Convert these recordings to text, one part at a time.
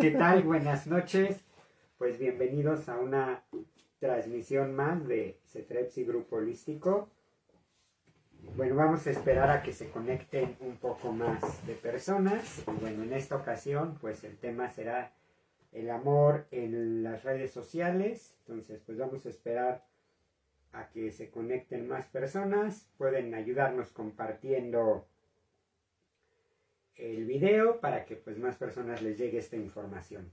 ¿qué tal? Buenas noches. Pues bienvenidos a una transmisión más de Cetrepsi Grupo Holístico. Bueno, vamos a esperar a que se conecten un poco más de personas. Y bueno, en esta ocasión, pues el tema será el amor en las redes sociales. Entonces, pues vamos a esperar a que se conecten más personas. Pueden ayudarnos compartiendo el video para que pues más personas les llegue esta información.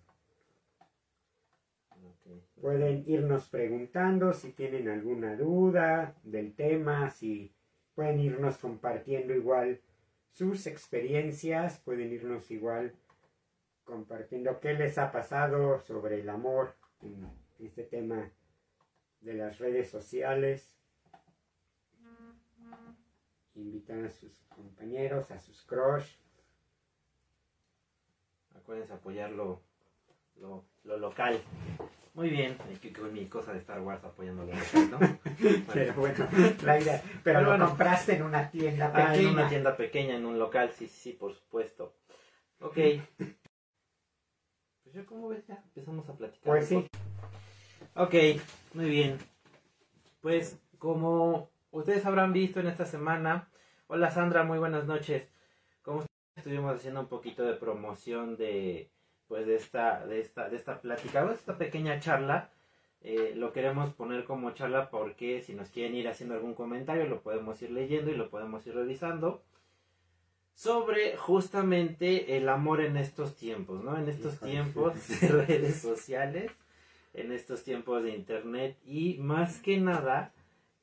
Okay. Pueden irnos preguntando si tienen alguna duda del tema, si pueden irnos compartiendo igual sus experiencias, pueden irnos igual compartiendo qué les ha pasado sobre el amor en este tema de las redes sociales. Invitan a sus compañeros, a sus crush. Acuérdense apoyar lo local. Muy bien, aquí con mi cosa de Star Wars apoyando lo local, ¿no? Vale. Pero bueno, la idea. Pero lo bueno, compraste en una tienda pequeña. En una tienda pequeña, en un local, sí, por supuesto. Ok. Pues yo, ¿cómo ves? Ya empezamos a platicar. Pues sí. Ok, muy bien. Pues como ustedes habrán visto en esta semana. Hola Sandra, muy buenas noches. ¿Cómo estuvimos haciendo un poquito de promoción de pues de esta plática, o esta pequeña charla? Lo queremos poner como charla porque si nos quieren ir haciendo algún comentario lo podemos ir leyendo y lo podemos ir revisando sobre justamente el amor en estos tiempos, ¿no? En estos tiempos de redes sociales, en estos tiempos de internet y más que nada,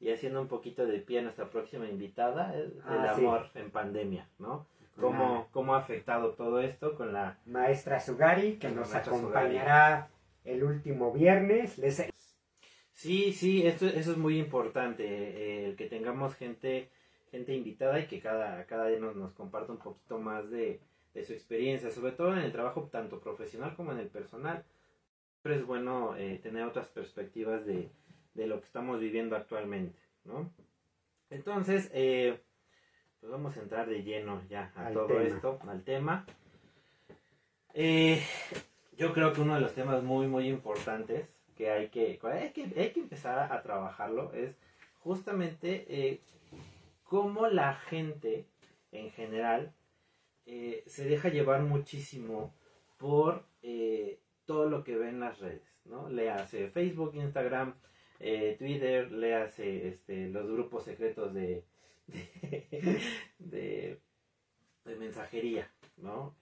y haciendo un poquito de pie a nuestra próxima invitada, el amor en pandemia, ¿no? ¿Cómo ha afectado todo esto con la maestra Sugari, que nos acompañará el último viernes? Sí, eso es muy importante, que tengamos gente invitada y que cada día nos comparta un poquito más de su experiencia, sobre todo en el trabajo tanto profesional como en el personal. Siempre es bueno tener otras perspectivas de lo que estamos viviendo actualmente, ¿no? Entonces, pues vamos a entrar de lleno ya al tema. Yo creo que uno de los temas muy, muy importantes que hay que empezar a trabajarlo es justamente cómo la gente en general se deja llevar muchísimo por todo lo que ve en las redes, ¿no? Le hace Facebook, Instagram, Twitter, le hace los grupos secretos de mensajería, ¿no?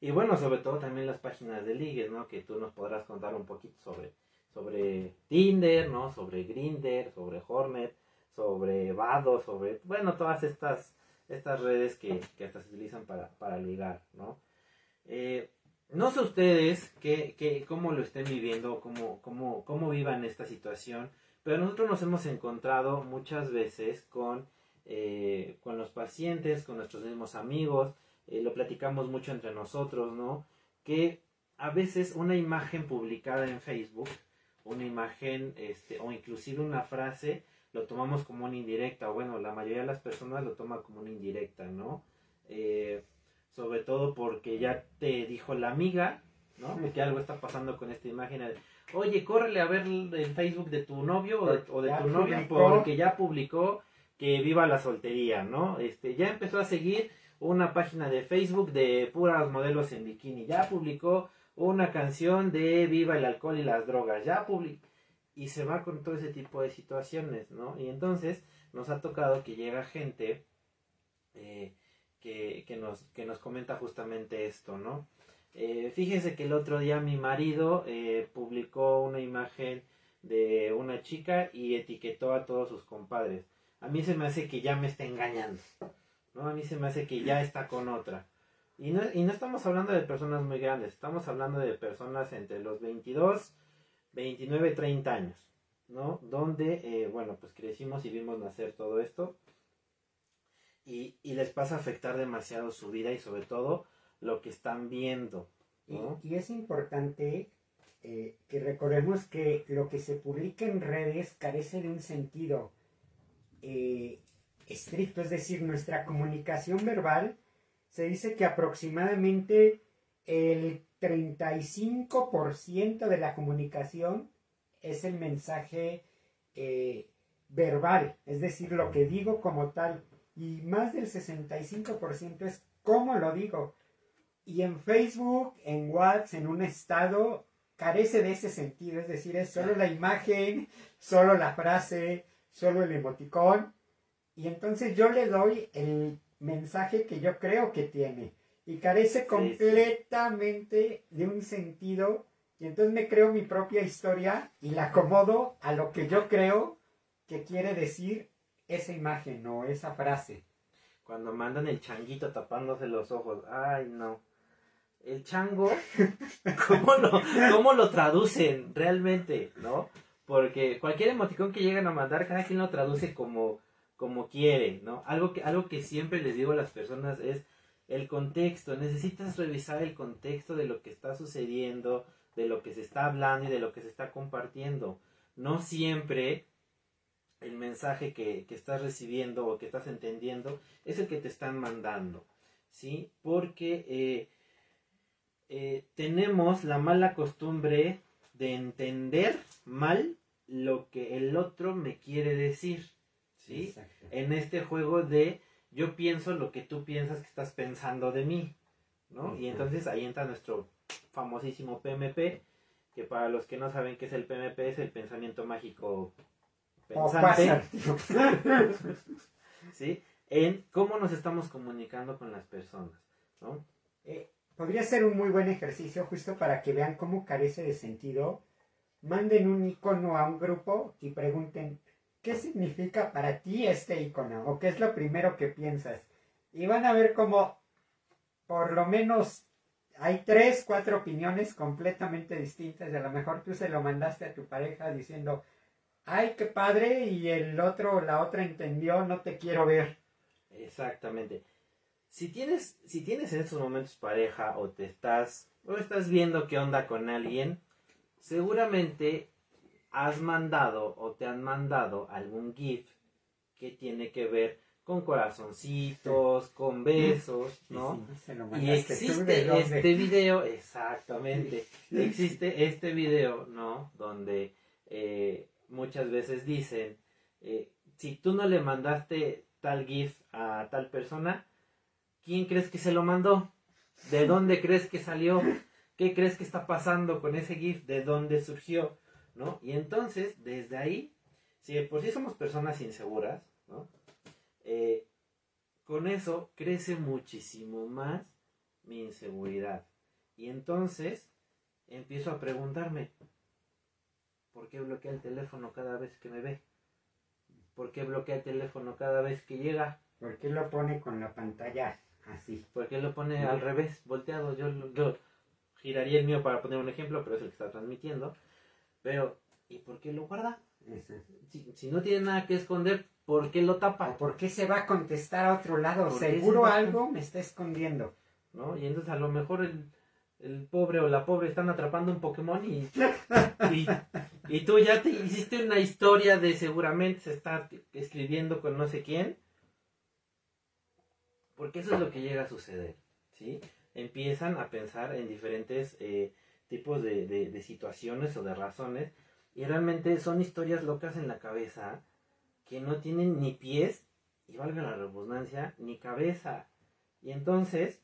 Y bueno, sobre todo también las páginas de ligues, ¿no? Que tú nos podrás contar un poquito sobre Tinder, ¿no? Sobre Grindr, sobre Hornet, sobre Badoo, sobre, bueno, todas estas redes que hasta se utilizan para ligar, ¿no? No sé ustedes cómo lo estén viviendo, cómo vivan esta situación. Pero nosotros nos hemos encontrado muchas veces con los pacientes, con nuestros mismos amigos, lo platicamos mucho entre nosotros, ¿no? Que a veces una imagen publicada en Facebook, una imagen o inclusive una frase, lo tomamos como una indirecta. Bueno, la mayoría de las personas lo toma como una indirecta, ¿no? Sobre todo porque ya te dijo la amiga, ¿no? Que algo está pasando con esta imagen. Oye, córrele a ver el Facebook de tu novio o de tu novia porque ya publicó que viva la soltería, ¿no? Ya empezó a seguir una página de Facebook de puras modelos en bikini, ya publicó una canción de viva el alcohol y las drogas, ya publicó, y se va con todo ese tipo de situaciones, ¿no? Y entonces nos ha tocado que llega gente que nos comenta justamente esto, ¿no? Fíjese que el otro día mi marido publicó una imagen de una chica y etiquetó a todos sus compadres. A mí se me hace que ya me está engañando, ¿no? A mí se me hace que ya está con otra. Y no estamos hablando de personas muy grandes, estamos hablando de personas entre los 22, 29, 30 años, ¿no? Donde, bueno, pues crecimos y vimos nacer todo esto. Y les pasa a afectar demasiado su vida y sobre todo lo que están viendo, ¿no? Y es importante que recordemos que lo que se publica en redes carece de un sentido estricto, es decir, nuestra comunicación verbal se dice que aproximadamente el 35% de la comunicación es el mensaje verbal, es decir, lo que digo como tal, y más del 65% es cómo lo digo. Y en Facebook, en WhatsApp, en un estado, carece de ese sentido, es decir, es solo la imagen, solo la frase, solo el emoticón, y entonces yo le doy el mensaje que yo creo que tiene, y carece completamente de un sentido, y entonces me creo mi propia historia y la acomodo a lo que yo creo que quiere decir esa imagen o esa frase. Cuando mandan el changuito tapándose los ojos, ay no, el chango, ¿cómo lo traducen realmente, no? Porque cualquier emoticón que lleguen a mandar, cada quien lo traduce como quiere, ¿no? Algo que siempre les digo a las personas es el contexto. Necesitas revisar el contexto de lo que está sucediendo, de lo que se está hablando y de lo que se está compartiendo. No siempre el mensaje que estás recibiendo o que estás entendiendo es el que te están mandando, ¿sí? Porque tenemos la mala costumbre de entender mal lo que el otro me quiere decir, ¿sí? En este juego de yo pienso lo que tú piensas que estás pensando de mí, ¿no? Uh-huh. Y entonces ahí entra nuestro famosísimo PMP, que para los que no saben qué es el PMP, es el pensamiento mágico pensante. Oh, ¿sí? En cómo nos estamos comunicando con las personas, ¿no? Podría ser un muy buen ejercicio justo para que vean cómo carece de sentido. Manden un icono a un grupo y pregunten, ¿qué significa para ti este icono? ¿O qué es lo primero que piensas? Y van a ver cómo por lo menos hay 3, 4 opiniones completamente distintas. A lo mejor tú se lo mandaste a tu pareja diciendo, ¡ay, qué padre! Y el otro o la otra entendió, no te quiero ver. Exactamente. Si tienes en estos momentos pareja o estás viendo qué onda con alguien, seguramente has mandado o te han mandado algún GIF que tiene que ver con corazoncitos, con besos, ¿no? Sí, y existe este video, exactamente, existe este video, ¿no? Donde muchas veces dicen, si tú no le mandaste tal GIF a tal persona, ¿quién crees que se lo mandó? ¿De dónde crees que salió? ¿Qué crees que está pasando con ese GIF? ¿De dónde surgió? ¿No? Y entonces, desde ahí, si de por sí somos personas inseguras, ¿no? Con eso crece muchísimo más mi inseguridad. Y entonces empiezo a preguntarme, ¿por qué bloquea el teléfono cada vez que me ve? ¿Por qué bloquea el teléfono cada vez que llega? ¿Por qué lo pone con la pantalla así? ¿Por qué lo pone al revés, volteado? Yo giraría el mío para poner un ejemplo, pero es el que está transmitiendo. Pero, ¿y por qué lo guarda? Si no tiene nada que esconder, ¿por qué lo tapa? ¿O por qué se va a contestar a otro lado? Seguro algo me está escondiendo, ¿no? Y entonces a lo mejor el pobre o la pobre están atrapando un Pokémon y tú ya te hiciste una historia de seguramente se está escribiendo con no sé quién. Porque eso es lo que llega a suceder, ¿sí? Empiezan a pensar en diferentes tipos de situaciones o de razones, y realmente son historias locas en la cabeza que no tienen ni pies, y valga la redundancia, ni cabeza. Y entonces,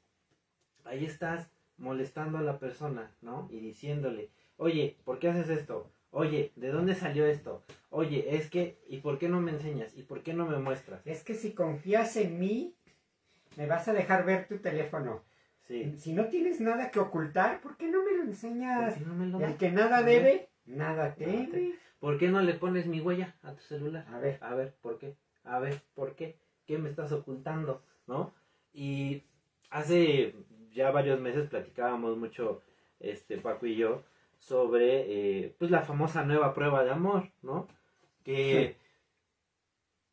ahí estás molestando a la persona, ¿no? Y diciéndole, oye, ¿por qué haces esto? Oye, ¿de dónde salió esto? Oye, es que, ¿y por qué no me enseñas? ¿Y por qué no me muestras? Es que si confías en mí, me vas a dejar ver tu teléfono. Sí. Si no tienes nada que ocultar, ¿por qué no me lo enseñas? El que nada debe, nada teme. ¿Por qué no le pones mi huella a tu celular? A ver, ¿por qué? A ver, ¿por qué? ¿Qué me estás ocultando? ¿No? Y hace ya varios meses platicábamos mucho, Paco y yo, sobre pues la famosa nueva prueba de amor, ¿no? Que... Sí.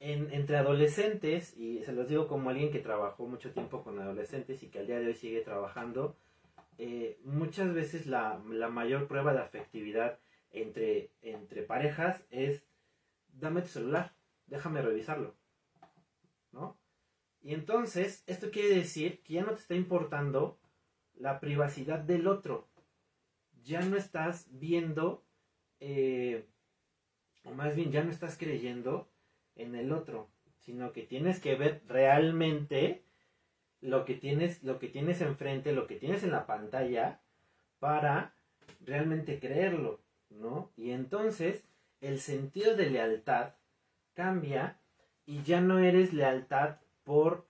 Entre adolescentes, y se los digo como alguien que trabajó mucho tiempo con adolescentes y que al día de hoy sigue trabajando, muchas veces la mayor prueba de afectividad entre parejas es, dame tu celular, déjame revisarlo, ¿no? Y entonces, esto quiere decir que ya no te está importando la privacidad del otro. Ya no estás viendo, o más bien ya no estás creyendo en el otro, sino que tienes que ver realmente lo que tienes enfrente, lo que tienes en la pantalla, para realmente creerlo, ¿no? Y entonces el sentido de lealtad cambia y ya no eres lealtad por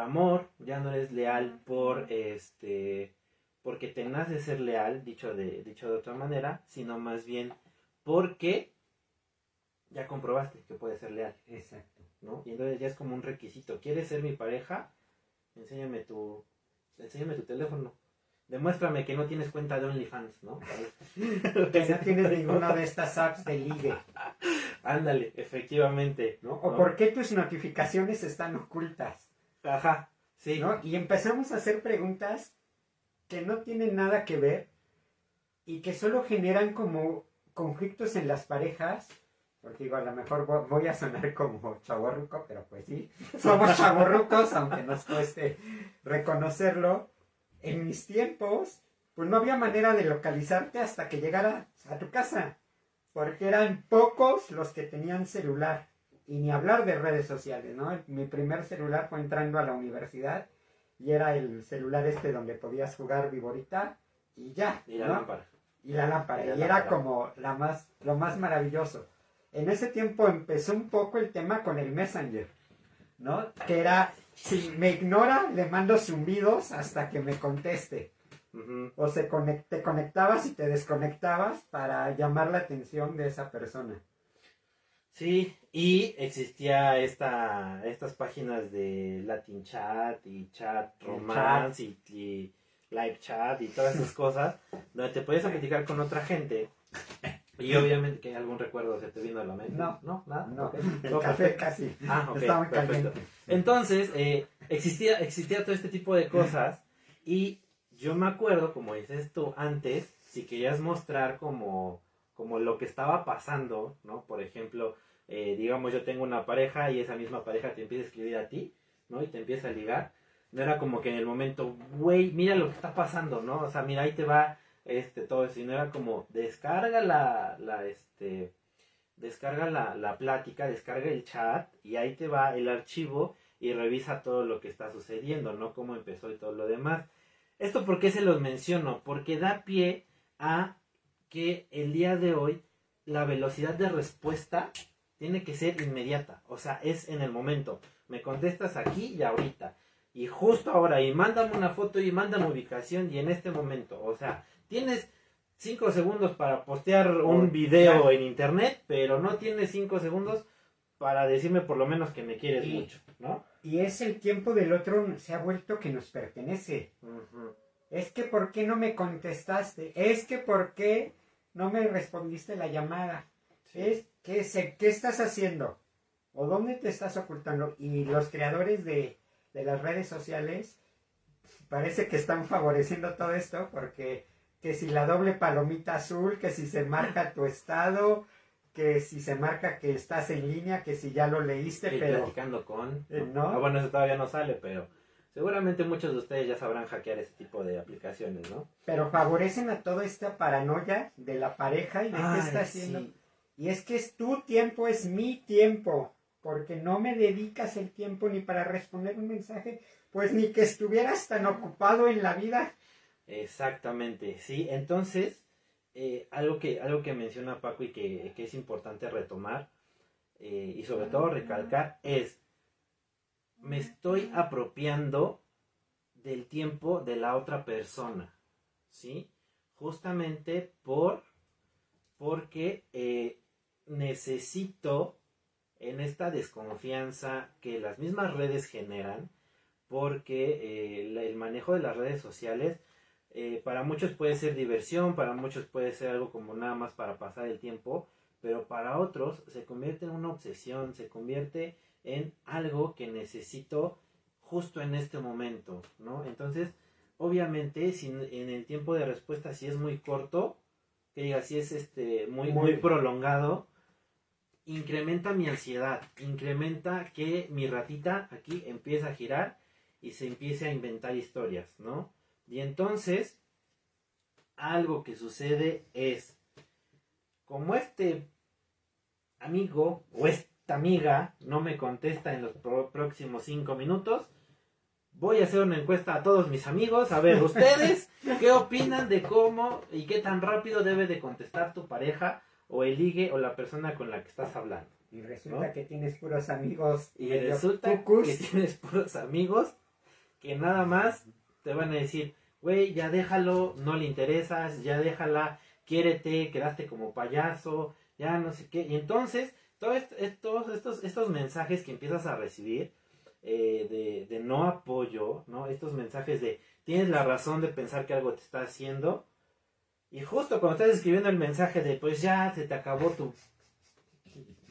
amor, ya no eres leal por porque te nace ser leal, dicho de otra manera, sino más bien porque ya comprobaste que puedes ser leal. Exacto. ¿No? Y entonces ya es como un requisito. ¿Quieres ser mi pareja? Enséñame tu teléfono. Demuéstrame que no tienes cuenta de OnlyFans, ¿no? Que no tienes ninguna de estas apps de ligue. Ándale, efectivamente, ¿no? O ¿no? ¿Por qué tus notificaciones están ocultas? Ajá, sí. ¿No? Y empezamos a hacer preguntas que no tienen nada que ver y que solo generan como conflictos en las parejas. Porque digo, a lo mejor voy a sonar como chavorruco, pero pues sí, somos chavorrucos, aunque nos cueste reconocerlo. En mis tiempos, pues no había manera de localizarte hasta que llegara a tu casa, porque eran pocos los que tenían celular, y ni hablar de redes sociales, ¿no? Mi primer celular fue entrando a la universidad, y era el celular donde podías jugar viborita, y ya. Y la, ¿no? lámpara, era como lo más maravilloso. En ese tiempo empezó un poco el tema con el Messenger, ¿no? Que era... si me ignora, le mando zumbidos hasta que me conteste. Uh-huh. O te conectabas y te desconectabas para llamar la atención de esa persona. Sí, y existía estas páginas de Latin Chat y Chat Romance y Live Chat y todas esas cosas, donde te podías platicar con otra gente. Y obviamente que algún recuerdo se te vino a la mente. No, nada. No, okay. El café casi. Ah, okay, estaba perfecto. Caliente. Entonces, existía todo este tipo de cosas. Y yo me acuerdo, como dices tú antes, si querías mostrar como lo que estaba pasando, ¿no? Por ejemplo, digamos yo tengo una pareja y esa misma pareja te empieza a escribir a ti, ¿no? Y te empieza a ligar. No era como que en el momento, güey, mira lo que está pasando, ¿no? O sea, mira, ahí te va... todo eso, y no era como descarga la plática, descarga el chat y ahí te va el archivo y revisa todo lo que está sucediendo, ¿no? Cómo empezó y todo lo demás. ¿Esto por qué se los menciono? Porque da pie a que el día de hoy la velocidad de respuesta tiene que ser inmediata, o sea, es en el momento. Me contestas aquí y ahorita, y justo ahora, y mándame una foto y mándame ubicación y en este momento, o sea... Tienes 5 segundos para postear un video en internet, pero no tienes 5 segundos para decirme por lo menos que me quieres mucho, ¿no? Y es el tiempo del otro, se ha vuelto que nos pertenece. Uh-huh. Es que ¿por qué no me contestaste? Es que ¿por qué no me respondiste la llamada? Sí. Es que ¿qué estás haciendo? ¿O dónde te estás ocultando? Y los creadores de las redes sociales parece que están favoreciendo todo esto porque... que si la doble palomita azul, que si se marca tu estado, que si se marca que estás en línea, que si ya lo leíste, sí, pero... platicando con... ¿no? Ah, bueno, eso todavía no sale, pero seguramente muchos de ustedes ya sabrán hackear ese tipo de aplicaciones, ¿no? Pero favorecen a toda esta paranoia de la pareja y de qué está haciendo. Sí. Y es que es tu tiempo, es mi tiempo, porque no me dedicas el tiempo ni para responder un mensaje, pues ni que estuvieras tan ocupado en la vida. Exactamente, sí. Entonces, algo que menciona Paco y que es importante retomar y sobre todo recalcar es, me estoy apropiando del tiempo de la otra persona, ¿sí? Justamente porque necesito en esta desconfianza que las mismas redes generan, porque el manejo de las redes sociales para muchos puede ser diversión, para muchos puede ser algo como nada más para pasar el tiempo, pero para otros se convierte en una obsesión, se convierte en algo que necesito justo en este momento, ¿no? Entonces, obviamente, si en el tiempo de respuesta, si es muy corto, que diga, si es muy, muy prolongado, incrementa mi ansiedad, incrementa que mi ratita aquí empieza a girar y se empiece a inventar historias, ¿no? Y entonces, algo que sucede es, como este amigo o esta amiga no me contesta en los próximos 5 minutos, voy a hacer una encuesta a todos mis amigos, a ver, ustedes, ¿qué opinan de cómo y qué tan rápido debe de contestar tu pareja o el ligue o la persona con la que estás hablando? Y resulta, ¿no?, que tienes puros amigos. Y resulta que tienes puros amigos que nada más te van a decir, güey, ya déjalo, no le interesas, ya déjala, quiérete, quedaste como payaso, ya no sé qué. Y entonces, todos estos mensajes que empiezas a recibir de no apoyo, ¿no? Estos mensajes de, tienes la razón de pensar que algo te está haciendo. Y justo cuando estás escribiendo el mensaje de, pues ya se te acabó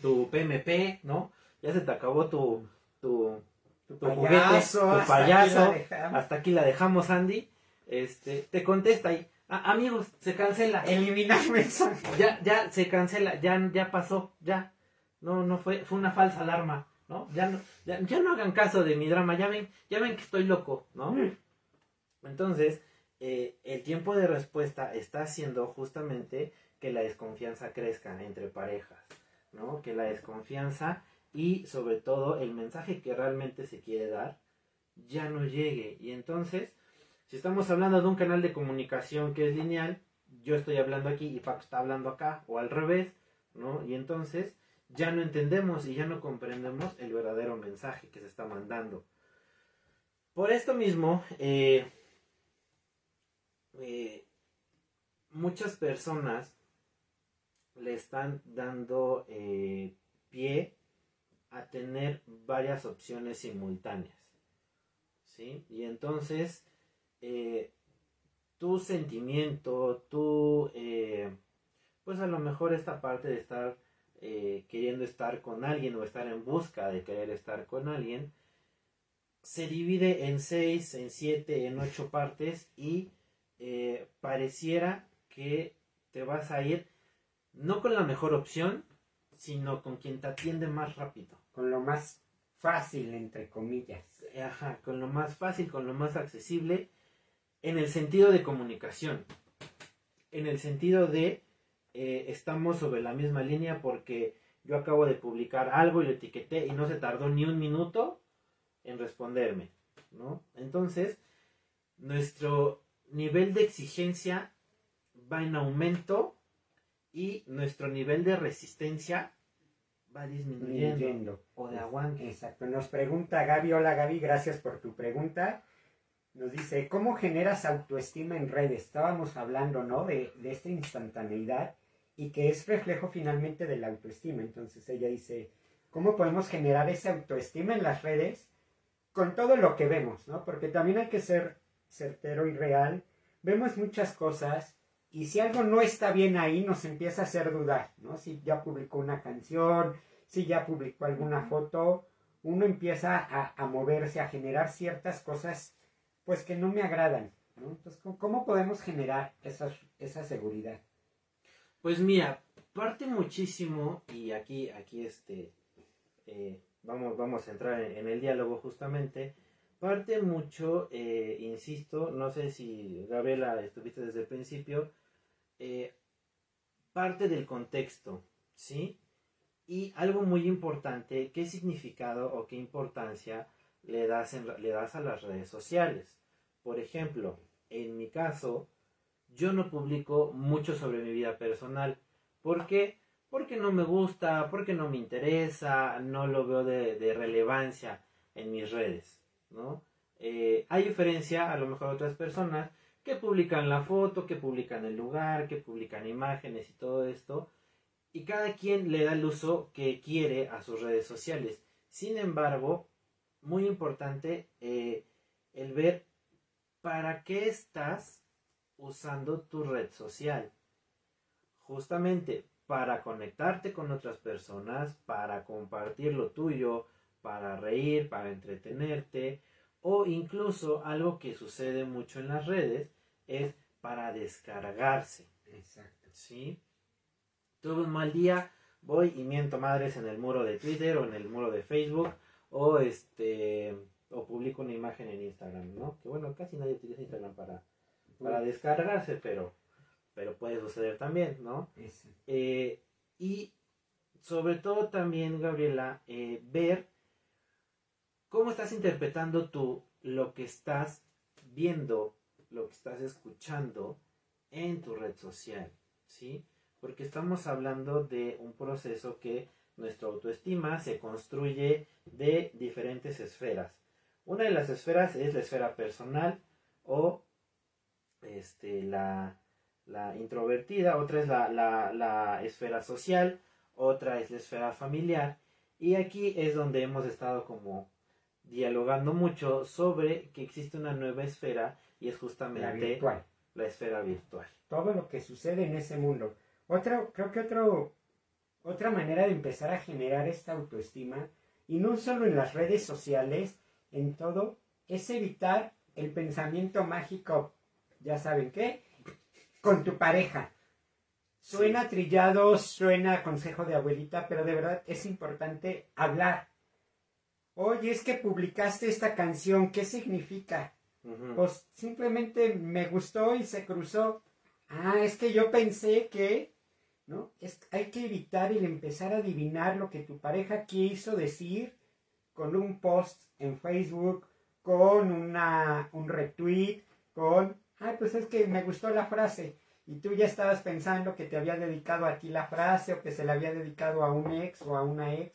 tu PMP, ¿no? Ya se te acabó tu payaso, juguete, tu payaso, hasta aquí la dejamos, Andy. Te contesta y, amigos, se cancela. Eliminar mensaje. Ya se cancela, ya pasó, ya. No fue una falsa alarma, ¿no? Ya no hagan caso de mi drama, ya ven que estoy loco, ¿no? Entonces, el tiempo de respuesta está haciendo justamente que la desconfianza crezca entre parejas, ¿no? Que la desconfianza y sobre todo el mensaje que realmente se quiere dar ya no llegue. Y entonces, si estamos hablando de un canal de comunicación que es lineal, yo estoy hablando aquí y Paco está hablando acá, o al revés, ¿no? Y entonces ya no entendemos y ya no comprendemos el verdadero mensaje que se está mandando. Por esto mismo, muchas personas le están dando pie a tener varias opciones simultáneas, ¿sí? Y entonces, tu sentimiento, pues a lo mejor esta parte de estar queriendo estar con alguien o estar en busca de querer estar con alguien, se divide en 6, en 7, en 8 partes y pareciera que te vas a ir no con la mejor opción, sino con quien te atiende más rápido. Con lo más fácil, entre comillas. Ajá, con lo más fácil, con lo más accesible, en el sentido de comunicación. En el sentido de, estamos sobre la misma línea porque yo acabo de publicar algo y lo etiqueté y no se tardó ni un minuto en responderme, ¿no? Entonces, nuestro nivel de exigencia va en aumento y nuestro nivel de resistencia va disminuyendo o de aguante. Exacto. Nos pregunta Gaby, hola Gaby, gracias por tu pregunta. Nos dice, ¿cómo generas autoestima en redes? Estábamos hablando, ¿no?, de esta instantaneidad y que es reflejo finalmente de la autoestima. Entonces ella dice, ¿cómo podemos generar esa autoestima en las redes con todo lo que vemos, ¿no? Porque también hay que ser certero y real. Vemos muchas cosas y si algo no está bien ahí, nos empieza a hacer dudar, ¿no? Si ya publicó una canción, si ya publicó alguna foto, uno empieza a moverse, a generar ciertas cosas, pues, que no me agradan, ¿no? Entonces, ¿cómo podemos generar esa seguridad? Pues mira, parte muchísimo, y aquí vamos a entrar en el diálogo justamente. Parte mucho, insisto, no sé si Gabriela estuviste desde el principio, parte del contexto, ¿sí? Y algo muy importante, ¿qué significado o qué importancia le das a las redes sociales? Por ejemplo, en mi caso, yo no publico mucho sobre mi vida personal. ¿Por qué? Porque no me gusta, porque no me interesa, no lo veo de relevancia en mis redes, ¿no? Hay diferencia a lo mejor a otras personas que publican la foto, que publican el lugar, que publican imágenes y todo esto, y cada quien le da el uso que quiere a sus redes sociales. Sin embargo, muy importante el ver para qué estás usando tu red social, justamente para conectarte con otras personas, para compartir lo tuyo, para reír, para entretenerte, o incluso algo que sucede mucho en las redes es para descargarse. Exacto. ¿Sí? Tuve un mal día, voy y miento madres en el muro de Twitter o en el muro de Facebook, o o publico una imagen en Instagram, ¿no? Que bueno, casi nadie utiliza Instagram para descargarse, pero puede suceder también, ¿no? Sí. Y sobre todo también, Gabriela, ver cómo estás interpretando tú lo que estás viendo, lo que estás escuchando en tu red social, ¿sí? Porque estamos hablando de un proceso que nuestra autoestima se construye de diferentes esferas. Una de las esferas es la esfera personal o la introvertida, otra es la esfera social, otra es la esfera familiar, y aquí es donde hemos estado como dialogando mucho sobre que existe una nueva esfera y es justamente la esfera virtual. Todo lo que sucede en ese mundo. Otra manera de empezar a generar esta autoestima, y no solo en las redes sociales, en todo, es evitar el pensamiento mágico, ya saben qué, con tu pareja. Suena trillado, suena consejo de abuelita, pero de verdad es importante hablar. Oye, es que publicaste esta canción, ¿qué significa? Uh-huh. Pues simplemente me gustó y se cruzó. Ah, es que yo pensé que... ¿no? Hay que evitar el empezar a adivinar lo que tu pareja quiso decir con un post en Facebook, con un retweet, con... Ah, pues es que me gustó la frase. Y tú ya estabas pensando que te había dedicado a ti la frase o que se la había dedicado a un ex o a una ex.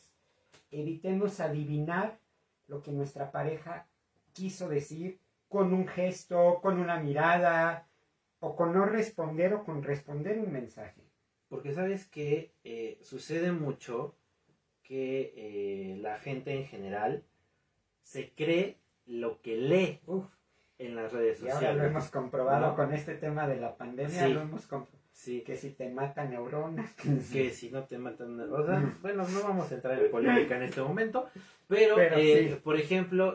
Evitemos adivinar lo que nuestra pareja quiso decir con un gesto, con una mirada, o con no responder o con responder un mensaje. Porque sabes que sucede mucho que la gente en general se cree lo que lee en las redes sociales. Y ahora lo hemos comprobado, ¿no? Con este tema de la pandemia, sí, lo hemos comprobado. Sí. Que si te matan neuronas. Que si no te matan neuronas. Bueno, no vamos a entrar en polémica en este momento. Pero sí. Por ejemplo,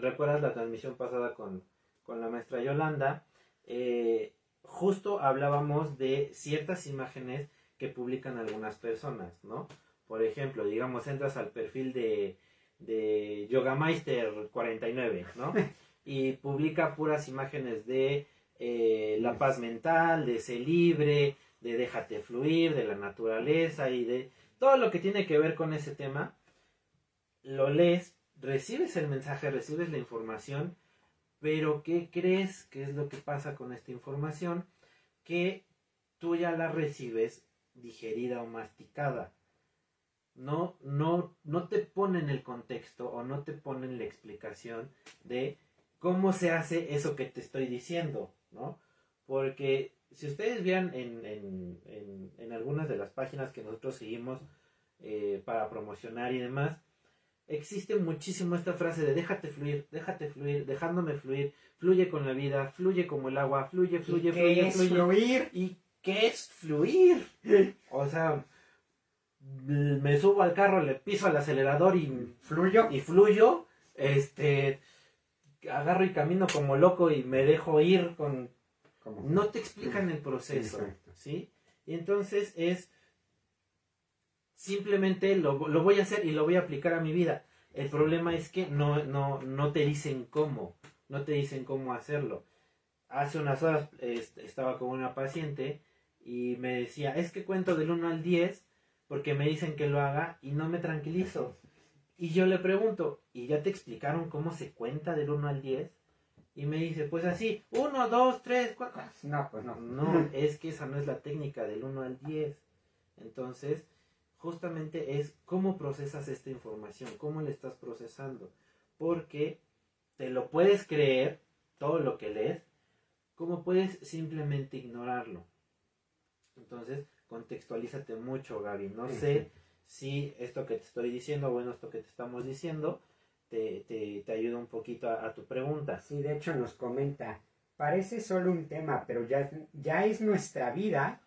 ¿recuerdas la transmisión pasada con la maestra Yolanda? Justo hablábamos de ciertas imágenes que publican algunas personas, ¿no? Por ejemplo, digamos, entras al perfil de YogaMaster49, ¿no? Y publica puras imágenes de la paz mental, de ser libre, de déjate fluir, de la naturaleza y de todo lo que tiene que ver con ese tema. Lo lees, recibes el mensaje, recibes la información. Pero ¿qué crees que es lo que pasa con esta información? Que tú ya la recibes digerida o masticada. No te ponen el contexto o no te ponen la explicación de cómo se hace eso que te estoy diciendo, ¿no? Porque si ustedes vieran en algunas de las páginas que nosotros seguimos para promocionar y demás, existe muchísimo esta frase de déjate fluir, dejándome fluir, fluye con la vida, fluye como el agua, fluye, fluye, fluye. ¿Y qué es fluir? O sea, me subo al carro, le piso al acelerador y fluyo, agarro y camino como loco y me dejo ir con... ¿Cómo? No te explican el proceso, ¿sí? Y entonces es... simplemente lo voy a hacer y lo voy a aplicar a mi vida. El problema es que no te dicen cómo. No te dicen cómo hacerlo. Hace unas horas estaba con una paciente y me decía, es que cuento del 1 al 10 porque me dicen que lo haga y no me tranquilizo. Y yo le pregunto, ¿y ya te explicaron cómo se cuenta del 1 al 10? Y me dice, pues así, 1, 2, 3, 4. No, pues no. No, es que esa no es la técnica del 1 al 10. Entonces... justamente es cómo procesas esta información, cómo la estás procesando, porque te lo puedes creer, todo lo que lees, como puedes simplemente ignorarlo. Entonces, contextualízate mucho, Gaby. No sé si esto que te estoy diciendo, bueno, esto que te estamos diciendo, te ayuda un poquito a tu pregunta. Sí, de hecho nos comenta, parece solo un tema, pero ya es nuestra vida.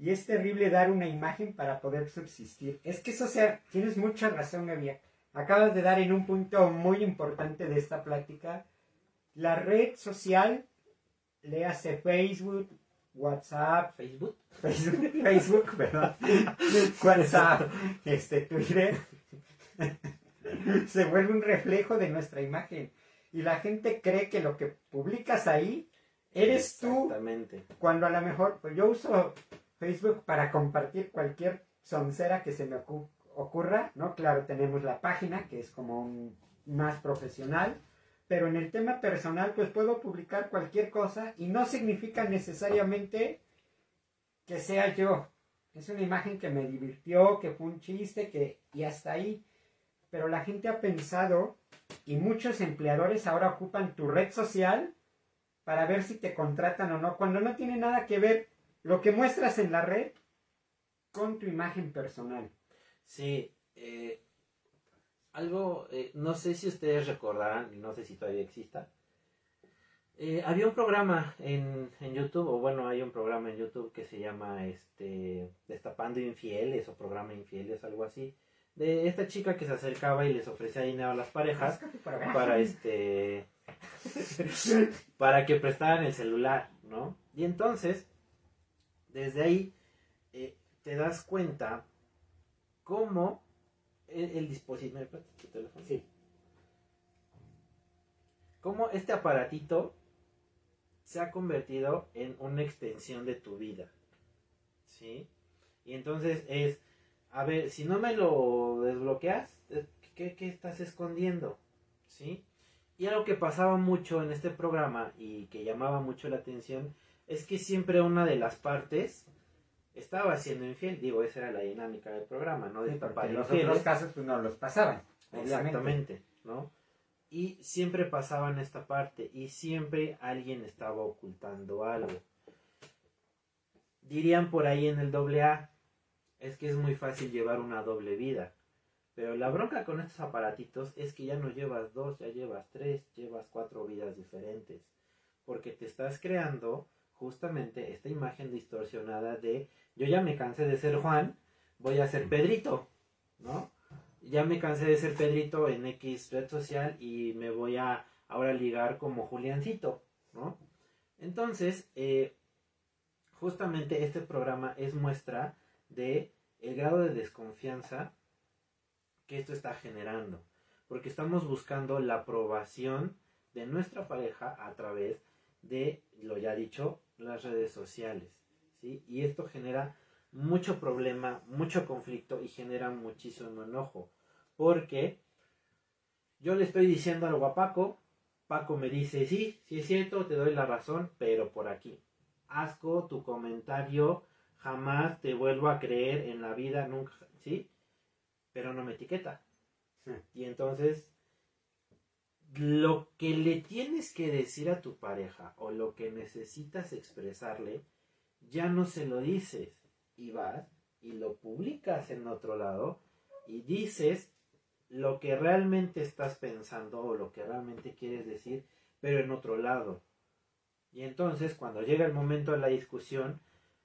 Y es terrible dar una imagen para poder subsistir. Es que eso sea... Tienes mucha razón, Gaby. Acabas de dar en un punto muy importante de esta plática. La red social, le hace Facebook, WhatsApp... Facebook, ¿verdad? WhatsApp, Twitter. se vuelve un reflejo de nuestra imagen. Y la gente cree que lo que publicas ahí eres tú. Exactamente. Cuando a lo mejor, pues yo uso Facebook para compartir cualquier soncera que se me ocurra, ¿no? Claro, tenemos la página, que es como más profesional, pero en el tema personal, pues puedo publicar cualquier cosa y no significa necesariamente que sea yo. Es una imagen que me divirtió, que fue un chiste, y hasta ahí. Pero la gente ha pensado, y muchos empleadores ahora ocupan tu red social para ver si te contratan o no, cuando no tiene nada que ver lo que muestras en la red con tu imagen personal. Sí, no sé si ustedes recordarán, no sé si todavía exista, había un programa en YouTube, o bueno, hay un programa en YouTube que se llama Destapando Infieles, o Programa Infieles, algo así, de esta chica que se acercaba y les ofrecía dinero a las parejas para que prestaran el celular, ¿no? Y entonces, desde ahí, te das cuenta cómo el dispositivo, ¿tu teléfono? Sí. Cómo este aparatito se ha convertido en una extensión de tu vida, ¿sí? Y entonces es, a ver, si no me lo desbloqueas, ¿qué estás escondiendo? ¿Sí? Y algo que pasaba mucho en este programa y que llamaba mucho la atención es que siempre una de las partes estaba siendo infiel. Digo, esa era la dinámica del programa, ¿no? De sí, porque los otros casos pues, no los pasaban. Exactamente, ¿no? Y siempre pasaban esta parte y siempre alguien estaba ocultando algo. Dirían por ahí en el AA, es que es muy fácil llevar una doble vida. Pero la bronca con estos aparatitos es que ya no llevas dos, ya llevas tres, llevas 4 vidas diferentes. Porque te estás creando justamente esta imagen distorsionada de yo ya me cansé de ser Juan, voy a ser Pedrito, ¿no? Ya me cansé de ser Pedrito en X red social y me voy a ahora ligar como Juliancito, ¿no? Entonces, justamente este programa es muestra de el grado de desconfianza que esto está generando. Porque estamos buscando la aprobación de nuestra pareja a través de, lo ya dicho, las redes sociales, ¿sí? Y esto genera mucho problema, mucho conflicto y genera muchísimo enojo, porque yo le estoy diciendo algo a Paco, Paco me dice, sí es cierto, te doy la razón, pero por aquí, asco tu comentario, jamás te vuelvo a creer en la vida, nunca, ¿sí? Pero no me etiqueta, sí. Y entonces, lo que le tienes que decir a tu pareja, o lo que necesitas expresarle, ya no se lo dices, y vas y lo publicas en otro lado y dices lo que realmente estás pensando o lo que realmente quieres decir, pero en otro lado. Y entonces cuando llega el momento de la discusión,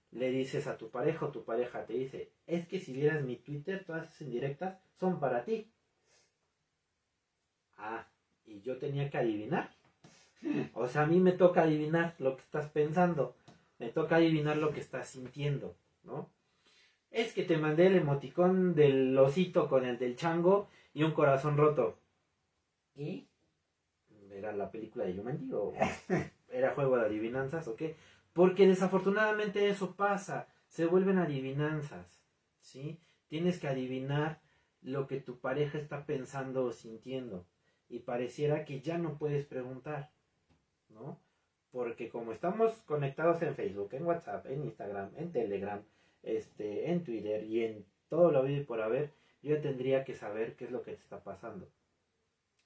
le dices a tu pareja o tu pareja te dice, es que si vieras mi Twitter, todas esas indirectas son para ti. Ah, y yo tenía que adivinar. O sea, a mí me toca adivinar lo que estás pensando, me toca adivinar lo que estás sintiendo, ¿no? Es que te mandé el emoticón del osito con el del chango y un corazón roto. ¿Y? ¿Era la película de Jumanji o era juego de adivinanzas o qué? Porque desafortunadamente eso pasa, se vuelven adivinanzas, ¿sí? Tienes que adivinar lo que tu pareja está pensando o sintiendo y pareciera que ya no puedes preguntar, ¿no? Porque como estamos conectados en Facebook, en WhatsApp, en Instagram, en Telegram, en Twitter y en todo lo habido y por haber, yo tendría que saber qué es lo que te está pasando.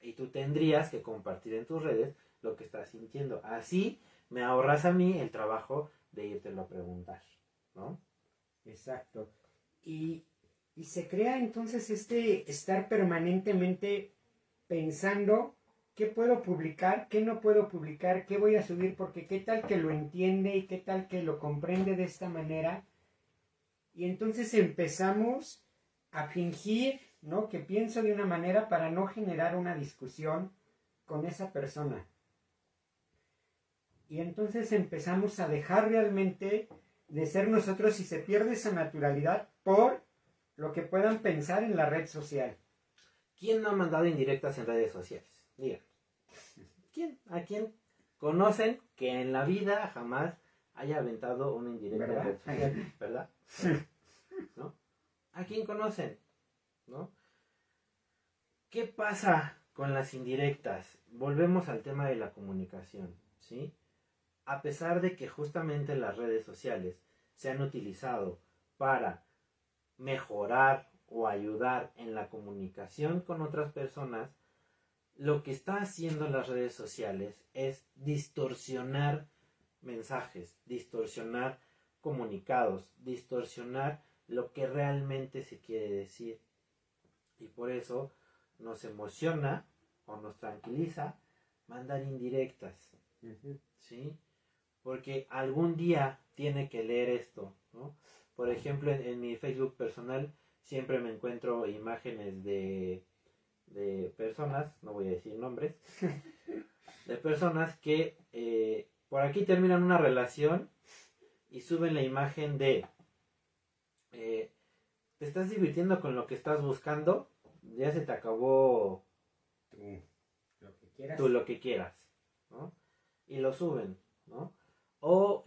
Y tú tendrías que compartir en tus redes lo que estás sintiendo. Así me ahorras a mí el trabajo de írtelo a preguntar, ¿no? Exacto. Y se crea entonces estar permanentemente pensando ¿qué puedo publicar? ¿Qué no puedo publicar? ¿Qué voy a subir? Porque qué tal que lo entiende y qué tal que lo comprende de esta manera. Y entonces empezamos a fingir, ¿no? Que pienso de una manera para no generar una discusión con esa persona. Y entonces empezamos a dejar realmente de ser nosotros y se pierde esa naturalidad por lo que puedan pensar en la red social. ¿Quién no ha mandado indirectas en redes sociales? Díganos. ¿Quién? ¿A quién conocen que en la vida jamás haya aventado una indirecta en redes sociales? ¿Verdad? ¿No? ¿A quién conocen? ¿No? ¿Qué pasa con las indirectas? Volvemos al tema de la comunicación, ¿sí? A pesar de que justamente las redes sociales se han utilizado para mejorar o ayudar en la comunicación con otras personas, lo que está haciendo las redes sociales es distorsionar mensajes, distorsionar comunicados, distorsionar lo que realmente se quiere decir. Y por eso nos emociona o nos tranquiliza mandar indirectas, ¿sí? Porque algún día tiene que leer esto, ¿no? Por ejemplo, en mi Facebook personal siempre me encuentro imágenes de personas, no voy a decir nombres, de personas que por aquí terminan una relación y suben la imagen de ¿te estás divirtiendo con lo que estás buscando? Ya se te acabó tú lo que quieras, ¿no? Y lo suben, ¿no? O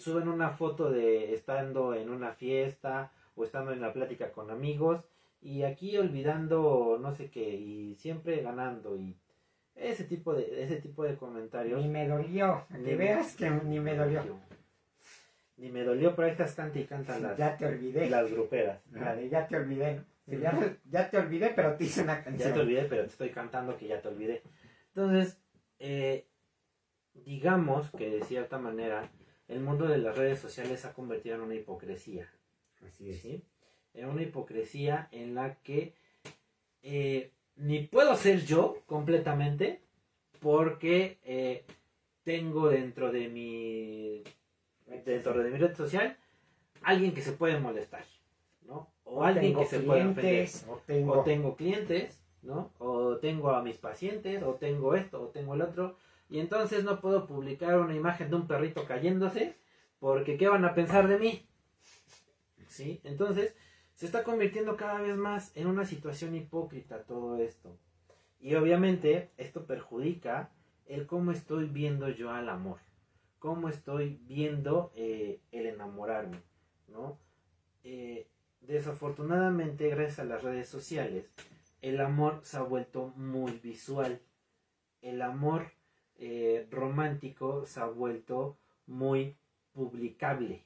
suben una foto de estando en una fiesta o estando en la plática con amigos y aquí olvidando no sé qué y siempre ganando y ese tipo de comentarios. Ni me dolió, que veas que ni me dolió. Ni me dolió, pero ahí estás canta y canta las, ya te olvidé. Las gruperas. La de ya te olvidé. Ya te olvidé, pero te hice una canción. Ya te olvidé, pero te estoy cantando que ya te olvidé. Entonces, digamos que de cierta manera, el mundo de las redes sociales se ha convertido en una hipocresía. Así es. ¿Sí? En una hipocresía en la que ni puedo ser yo completamente porque tengo dentro de mi red social alguien que se puede molestar, ¿no? O alguien que se puede ofender. O tengo clientes, ¿no? O tengo a mis pacientes, o tengo esto, o tengo el otro. Y entonces no puedo publicar una imagen de un perrito cayéndose porque ¿qué van a pensar de mí? ¿Sí? Entonces se está convirtiendo cada vez más en una situación hipócrita todo esto. Y obviamente esto perjudica el cómo estoy viendo yo al amor. Cómo estoy viendo el enamorarme, ¿no? Desafortunadamente, gracias a las redes sociales, el amor se ha vuelto muy visual. El amor romántico se ha vuelto muy publicable,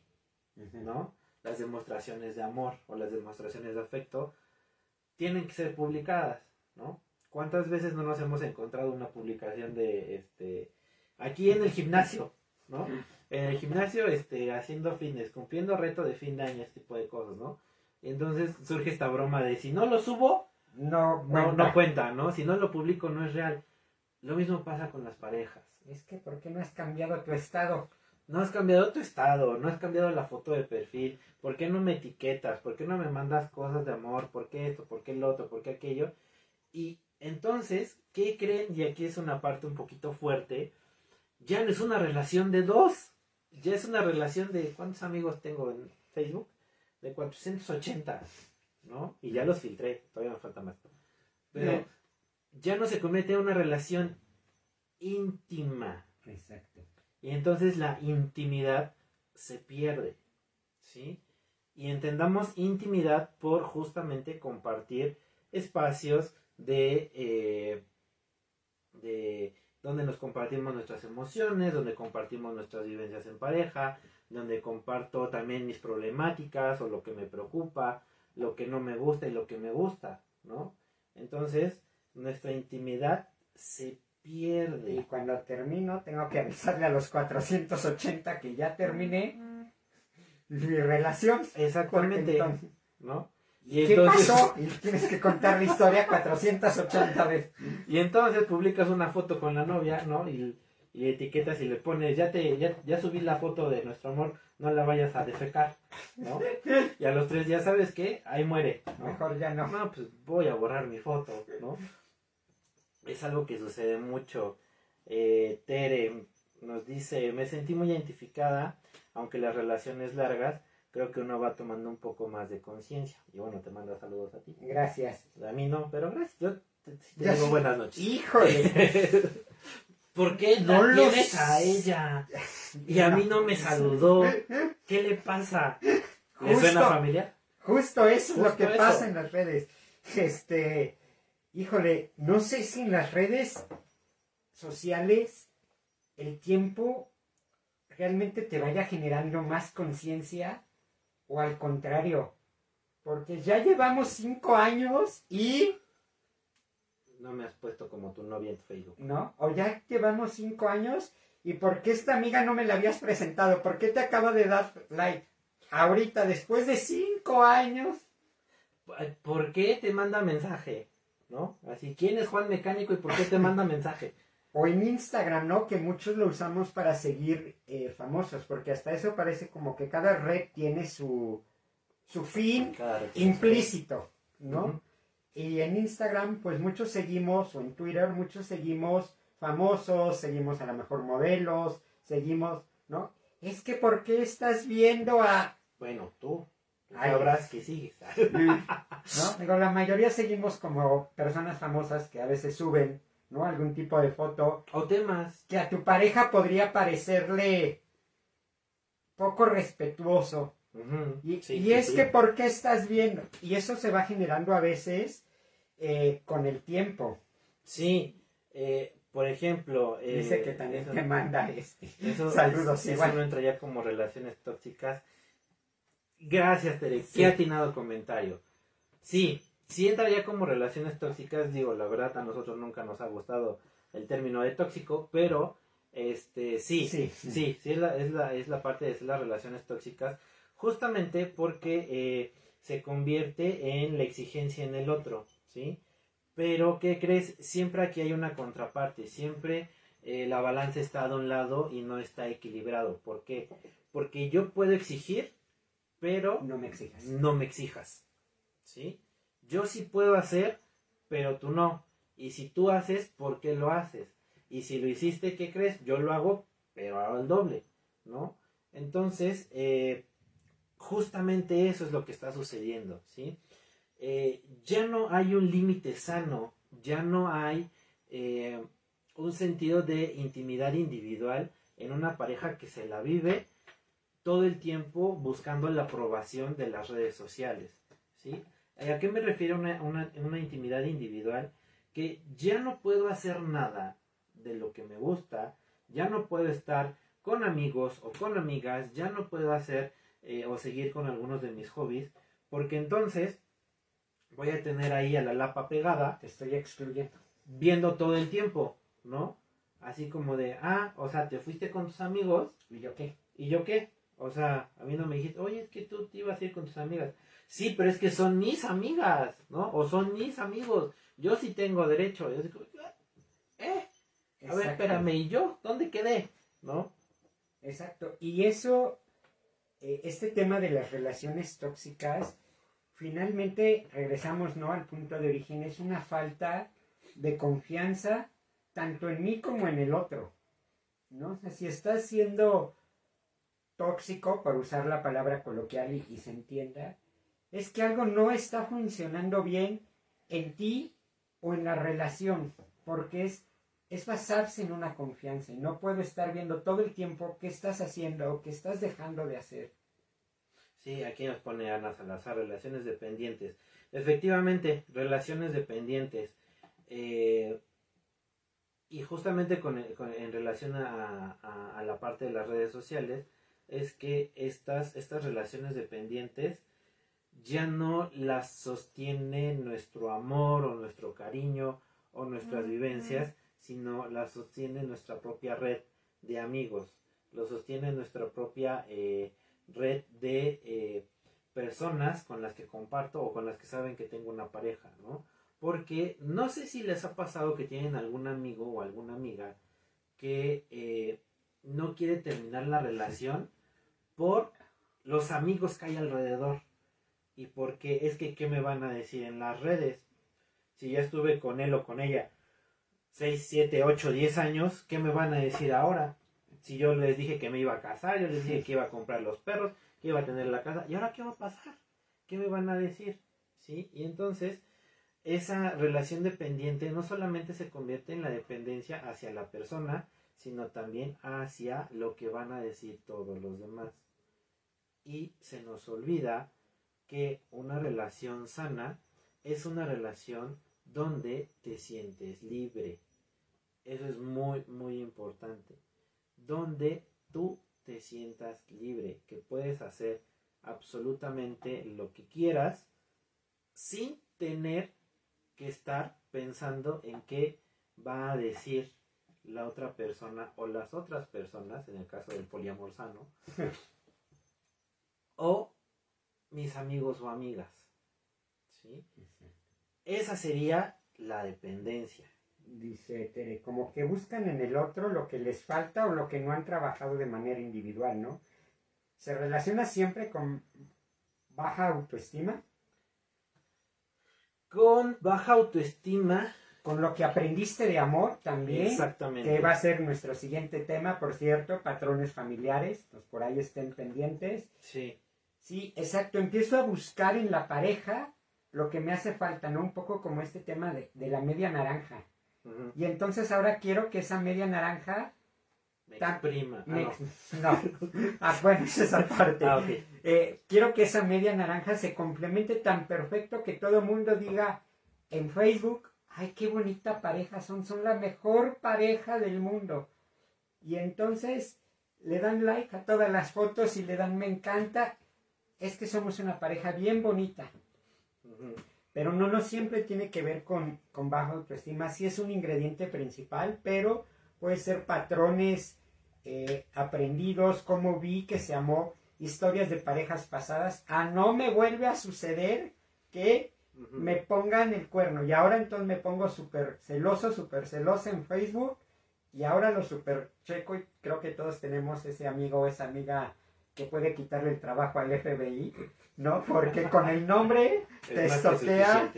¿no? Las demostraciones de amor o las demostraciones de afecto tienen que ser publicadas, ¿no? ¿Cuántas veces no nos hemos encontrado una publicación de aquí en el gimnasio, ¿no? En el gimnasio haciendo fitness, cumpliendo reto de fin de año, este tipo de cosas, ¿no? Entonces surge esta broma de si no lo subo, no cuenta, ¿no? Si no lo publico no es real. Lo mismo pasa con las parejas. Es que ¿por qué no has cambiado tu estado? No has cambiado tu estado, no has cambiado la foto de perfil. ¿Por qué no me etiquetas? ¿Por qué no me mandas cosas de amor? ¿Por qué esto? ¿Por qué el otro? ¿Por qué aquello? Y entonces, ¿qué creen? Y aquí es una parte un poquito fuerte. Ya no es una relación de dos. Ya es una relación de... ¿Cuántos amigos tengo en Facebook? De 480, ¿no? Y ya los filtré. Todavía me falta más. Pero ya no se convierte en una relación íntima. Exacto. Y entonces la intimidad se pierde, ¿sí? Y entendamos intimidad por justamente compartir espacios de donde nos compartimos nuestras emociones, donde compartimos nuestras vivencias en pareja, donde comparto también mis problemáticas o lo que me preocupa, lo que no me gusta y lo que me gusta, ¿no? Entonces, nuestra intimidad se pierde. Y cuando termino, tengo que avisarle a los 480 que ya terminé mi relación. Exactamente, entonces, ¿no? Y entonces, ¿qué pasó? Y tienes que contar la historia 480 veces. Y entonces publicas una foto con la novia, ¿no? Y etiquetas y le pones, ya subí la foto de nuestro amor, no la vayas a defecar, ¿no? Y a los 3 días, ¿sabes qué? Ahí muere, ¿no? Mejor ya no. No, pues voy a borrar mi foto, ¿no? Es algo que sucede mucho. Tere nos dice, me sentí muy identificada, aunque las relaciones largas creo que uno va tomando un poco más de conciencia. Y bueno, te mando saludos a ti. Gracias. A mí no, pero gracias. Yo te digo buenas noches. ¡Híjole! ¿Por qué no lo ves a ella? Y a mí no me saludó. ¿Qué le pasa? ¿Le suena familiar? Justo eso es lo que pasa en las redes. Híjole, no sé si en las redes sociales el tiempo realmente te vaya generando más conciencia o al contrario, porque ya llevamos 5 años y... No me has puesto como tu novia en Facebook. ¿No? O ya llevamos 5 años y ¿por qué esta amiga no me la habías presentado? ¿Por qué te acaba de dar like ahorita después de 5 años? ¿Por qué te manda mensaje? ¿No? Así, ¿quién es Juan Mecánico y por qué te manda mensaje? O en Instagram, ¿no? Que muchos lo usamos para seguir famosos, porque hasta eso parece como que cada red tiene su fin implícito, ¿no? Uh-huh. Y en Instagram, pues muchos seguimos, o en Twitter, muchos seguimos famosos, seguimos a lo mejor modelos, seguimos, ¿no? Es que ¿por qué estás viendo a...? Bueno, tú. Sabrás que sigues. ¿No? Digo, la mayoría seguimos como personas famosas que a veces suben, ¿no? Algún tipo de foto. O temas. Que a tu pareja podría parecerle poco respetuoso. Uh-huh. Que ¿por qué estás viendo? Y eso se va generando a veces con el tiempo. Sí, por ejemplo... dice que también eso, te manda saludos. Eso no entra ya como relaciones tóxicas. Gracias, Tere. Sí. Qué atinado comentario. Sí, sí entraría como relaciones tóxicas. Digo, la verdad, a nosotros nunca nos ha gustado el término de tóxico, pero sí, es la parte de las relaciones tóxicas, justamente porque se convierte en la exigencia en el otro, ¿sí? Pero, ¿qué crees? Siempre aquí hay una contraparte, siempre la balanza está de un lado y no está equilibrado. ¿Por qué? Porque yo puedo exigir, pero no me exijas, ¿sí? Yo sí puedo hacer, pero tú no. Y si tú haces, ¿por qué lo haces? Y si lo hiciste, ¿qué crees? Yo lo hago, pero hago el doble, ¿no? Entonces, justamente eso es lo que está sucediendo, ¿sí? Ya no hay un límite sano, ya no hay un sentido de intimidad individual en una pareja que se la vive todo el tiempo buscando la aprobación de las redes sociales, ¿sí? ¿A qué me refiero una intimidad individual? Que ya no puedo hacer nada de lo que me gusta, ya no puedo estar con amigos o con amigas, ya no puedo hacer o seguir con algunos de mis hobbies, porque entonces voy a tener ahí a la lapa pegada, te estoy excluyendo, viendo todo el tiempo, ¿no? Así como de, o sea, te fuiste con tus amigos, ¿y yo qué? O sea, a mí no me dijiste, oye, es que tú te ibas a ir con tus amigas. Sí, pero es que son mis amigas, ¿no? O son mis amigos. Yo sí tengo derecho. Yo digo, a ver, espérame, ¿y yo? ¿Dónde quedé? ¿No? Exacto. Y eso, este tema de las relaciones tóxicas, finalmente regresamos, ¿no? Al punto de origen. Es una falta de confianza, tanto en mí como en el otro, ¿no? O sea, si estás siendo tóxico, por usar la palabra coloquial y se entienda, es que algo no está funcionando bien en ti o en la relación, porque es basarse en una confianza y no puedo estar viendo todo el tiempo qué estás haciendo o qué estás dejando de hacer. Sí, aquí nos pone Ana Salazar, relaciones dependientes. Efectivamente, relaciones dependientes. Y justamente en relación a la parte de las redes sociales, es que estas relaciones dependientes ya no las sostiene nuestro amor o nuestro cariño o nuestras vivencias, sino las sostiene nuestra propia red de amigos, lo sostiene nuestra propia red de personas con las que comparto o con las que saben que tengo una pareja, ¿no? Porque no sé si les ha pasado que tienen algún amigo o alguna amiga que no quiere terminar la relación por los amigos que hay alrededor y porque es que qué me van a decir en las redes, si ya estuve con él o con ella 6, 7, 8, 10 años, ¿qué me van a decir ahora? Si yo les dije que me iba a casar, yo les dije que iba a comprar los perros, que iba a tener la casa. ¿Y ahora qué va a pasar? ¿Qué me van a decir? ¿Sí? Y entonces esa relación dependiente no solamente se convierte en la dependencia hacia la persona, sino también hacia lo que van a decir todos los demás. Y se nos olvida que una relación sana es una relación donde te sientes libre. Eso es muy, muy importante. Donde tú te sientas libre, que puedes hacer absolutamente lo que quieras sin tener que estar pensando en qué va a decir la otra persona o las otras personas, en el caso del poliamor sano, o mis amigos o amigas. ¿Sí? Esa sería la dependencia. Dice Tere, como que buscan en el otro lo que les falta o lo que no han trabajado de manera individual, ¿no? ¿Se relaciona siempre con baja autoestima? Con baja autoestima. Con lo que aprendiste de amor también. Exactamente. Que va a ser nuestro siguiente tema, por cierto, patrones familiares. Pues por ahí estén pendientes. Sí. Sí, exacto. Empiezo a buscar en la pareja lo que me hace falta, ¿no? Un poco como este tema de la media naranja. Uh-huh. Y entonces ahora quiero que esa media naranja... bueno, es esa parte. Ah, okay. Quiero que esa media naranja se complemente tan perfecto que todo el mundo diga en Facebook, ¡ay, qué bonita pareja son! Son la mejor pareja del mundo. Y entonces le dan like a todas las fotos y le dan me encanta. Es que somos una pareja bien bonita. Uh-huh. Pero no siempre tiene que ver con baja autoestima. Sí es un ingrediente principal, pero... puede ser patrones aprendidos, como vi que se llamó historias de parejas pasadas. Ah, no me vuelve a suceder que me pongan el cuerno. Y ahora entonces me pongo súper celosa en Facebook. Y ahora lo súper checo. Y creo que todos tenemos ese amigo o esa amiga que puede quitarle el trabajo al FBI, ¿no? Porque con el nombre te estoquea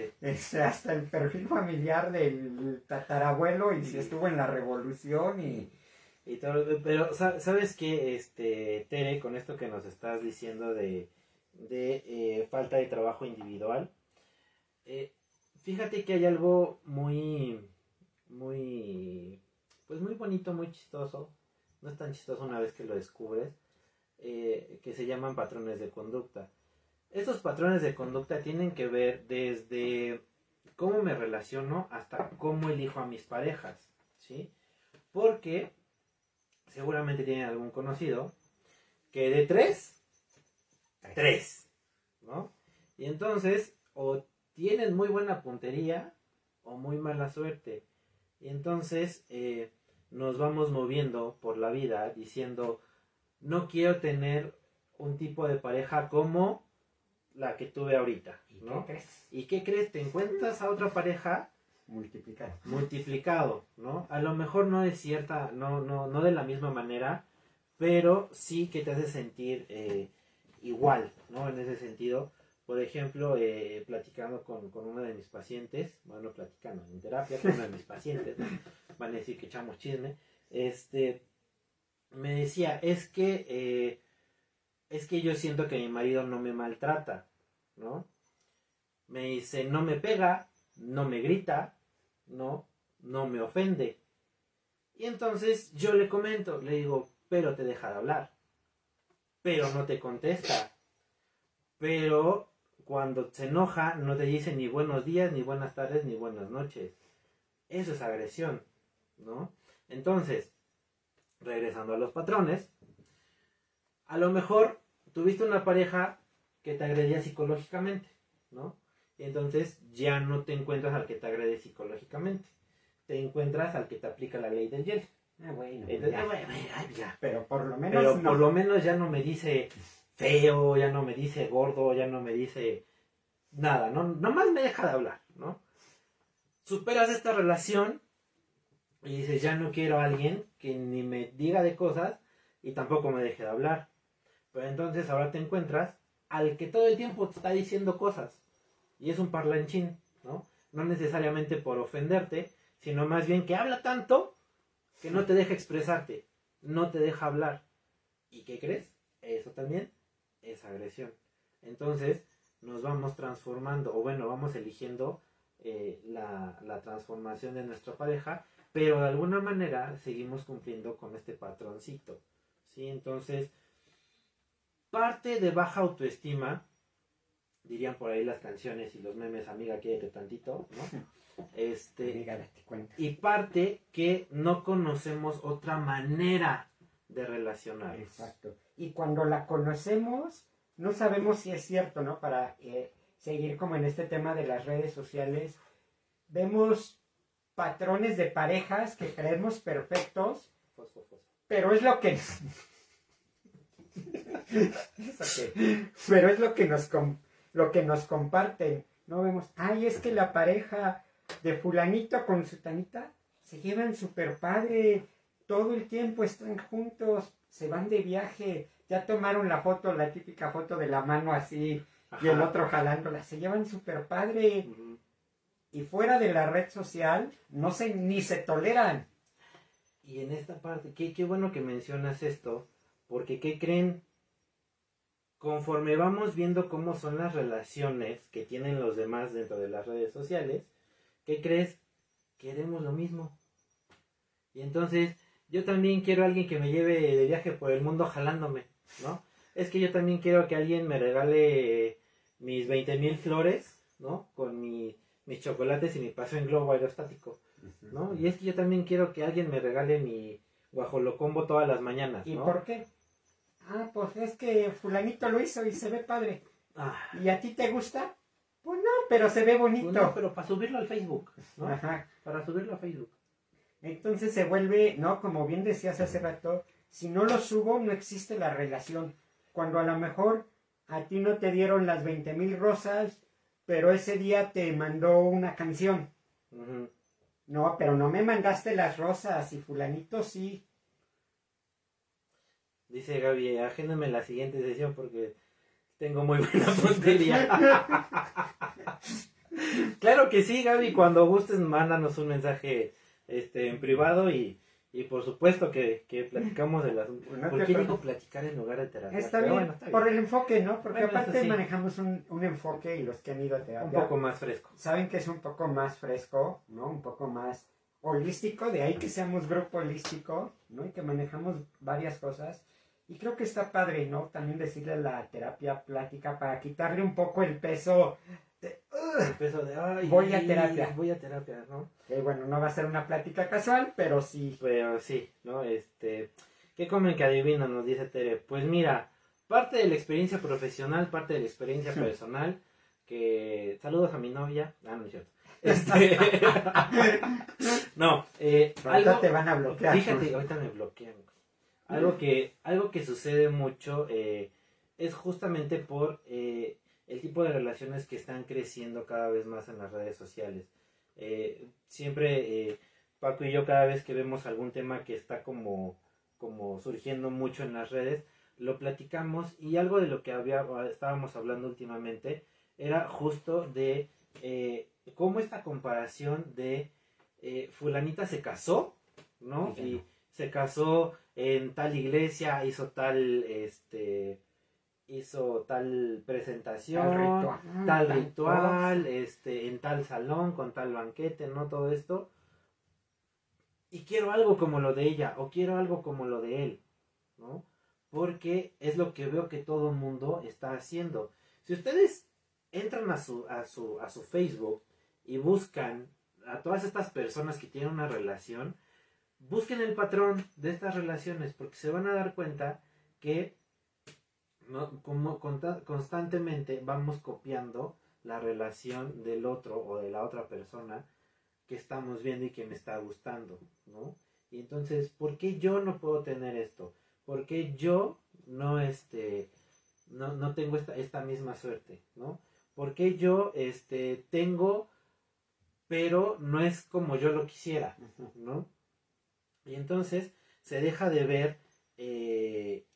hasta el perfil familiar del tatarabuelo y si estuvo en la revolución y todo. Pero sabes que Tere, con esto que nos estás diciendo de falta de trabajo individual, fíjate que hay algo muy, muy, pues muy bonito, muy chistoso. No es tan chistoso una vez que lo descubres. Que se llaman patrones de conducta. Estos patrones de conducta tienen que ver desde cómo me relaciono hasta cómo elijo a mis parejas, ¿sí? Porque seguramente tienen algún conocido que de tres, ¿no? Y entonces o tienen muy buena puntería o muy mala suerte. Y entonces nos vamos moviendo por la vida diciendo... no quiero tener un tipo de pareja como la que tuve ahorita, ¿no? ¿Qué crees? ¿Y qué crees? Te encuentras a otra pareja multiplicado, ¿no? A lo mejor no de cierta, no de la misma manera, pero sí que te hace sentir igual, ¿no? En ese sentido, por ejemplo, platicando con uno de mis pacientes, bueno, platicando en terapia con uno de mis pacientes, ¿no? Van a decir que echamos chisme, me decía, es que yo siento que mi marido no me maltrata, ¿no? Me dice, no me pega, no me grita, no me ofende. Y entonces yo le comento, le digo, pero te deja de hablar, pero no te contesta, pero cuando se enoja no te dice ni buenos días, ni buenas tardes, ni buenas noches. Eso es agresión, ¿no? Entonces... regresando a los patrones, a lo mejor tuviste una pareja que te agredía psicológicamente, ¿no? Entonces ya no te encuentras al que te agrede psicológicamente, te encuentras al que te aplica la ley del hielo. Ah, bueno. Entonces, ya. Pero por lo menos ya no me dice feo, ya no me dice gordo, ya no me dice nada, ¿no? Nomás me deja de hablar, ¿no? Superas esta relación y dices, ya no quiero a alguien que ni me diga de cosas y tampoco me deje de hablar. Pero entonces ahora te encuentras al que todo el tiempo te está diciendo cosas. Y es un parlanchín, ¿no? No necesariamente por ofenderte, sino más bien que habla tanto que no te deja expresarte, no te deja hablar. ¿Y qué crees? Eso también es agresión. Entonces nos vamos transformando, o bueno, vamos eligiendo la transformación de nuestra pareja, pero de alguna manera seguimos cumpliendo con este patroncito, ¿sí? Entonces, parte de baja autoestima, dirían por ahí las canciones y los memes, amiga, quiérete tantito, ¿no? Amiga, date cuenta. Y parte que no conocemos otra manera de relacionarnos. Exacto. Y cuando la conocemos, no sabemos si es cierto, ¿no? Para seguir como en este tema de las redes sociales, vemos patrones de parejas que creemos perfectos, pero es lo que... pero es lo que nos comparten. No vemos, ay, es que la pareja de fulanito con sutanita se llevan super padre, todo el tiempo están juntos, se van de viaje, ya tomaron la foto, la típica foto de la mano así, ajá, y el otro jalándola, se llevan super padre. Uh-huh. Y fuera de la red social ni se toleran. Y en esta parte, qué bueno que mencionas esto, porque ¿qué creen? Conforme vamos viendo cómo son las relaciones que tienen los demás dentro de las redes sociales, ¿qué crees? Queremos lo mismo. Y entonces, yo también quiero a alguien que me lleve de viaje por el mundo jalándome, ¿no? Es que yo también quiero que alguien me regale mis 20,000 flores, ¿no? Con mis chocolates y mi paseo en globo aerostático, ¿no? Y es que yo también quiero que alguien me regale mi guajolocombo todas las mañanas, ¿no? ¿Y por qué? Ah, pues es que fulanito lo hizo y se ve padre. Ah. ¿Y a ti te gusta? Pues no, pero se ve bonito. No, pero para subirlo al Facebook, ¿no? Ajá. Para subirlo a Facebook. Entonces se vuelve, ¿no? Como bien decías hace rato, si no lo subo, no existe la relación. Cuando a lo mejor a ti no te dieron las 20,000 rosas, pero ese día te mandó una canción. Uh-huh. No, pero no me mandaste las rosas y fulanito sí. Dice Gaby, agéndame la siguiente sesión porque tengo muy buena puntería. Claro que sí, Gaby, cuando gustes, mándanos un mensaje en privado y por supuesto que platicamos del asunto. Bueno, ¿por qué digo platicar en lugar de terapia? Está bien, bueno, está bien, por el enfoque, ¿no? Porque bueno, aparte sí manejamos un enfoque, y los que han ido a terapia... un poco más fresco. Saben que es un poco más fresco, ¿no? Un poco más holístico, de ahí que seamos grupo holístico, ¿no? Y que manejamos varias cosas. Y creo que está padre, ¿no? También decirle la terapia plática para quitarle un poco el peso de... el peso de... ay, voy a terapia, ¿no? Que bueno, no va a ser una plática casual, pero sí. Pero sí, ¿no? ¿Qué comen que adivinan? Nos dice Tere. Pues mira, parte de la experiencia profesional, parte de la experiencia personal, que... saludos a mi novia. Ah, no es cierto. No, algo... te van a bloquear. Fíjate, ahorita me bloquean. Algo que sucede mucho es justamente por el tipo de relaciones que están creciendo cada vez más en las redes sociales. Siempre Paco y yo, cada vez que vemos algún tema que está como surgiendo mucho en las redes, lo platicamos, y algo de lo que estábamos hablando últimamente era justo de cómo esta comparación de fulanita se casó, ¿no? Y se casó en tal iglesia, hizo tal presentación, tal ritual, en tal salón, con tal banquete, ¿no? Todo esto. Y quiero algo como lo de ella, o quiero algo como lo de él, ¿no? Porque es lo que veo que todo el mundo está haciendo. Si ustedes entran a su Facebook y buscan a todas estas personas que tienen una relación, busquen el patrón de estas relaciones, porque se van a dar cuenta que constantemente vamos copiando la relación del otro o de la otra persona que estamos viendo y que me está gustando, ¿no? Y entonces, ¿por qué yo no puedo tener esto? ¿Por qué yo no tengo esta misma suerte, ¿no? ¿Por qué yo tengo, pero no es como yo lo quisiera, ¿no? Y entonces se deja de ver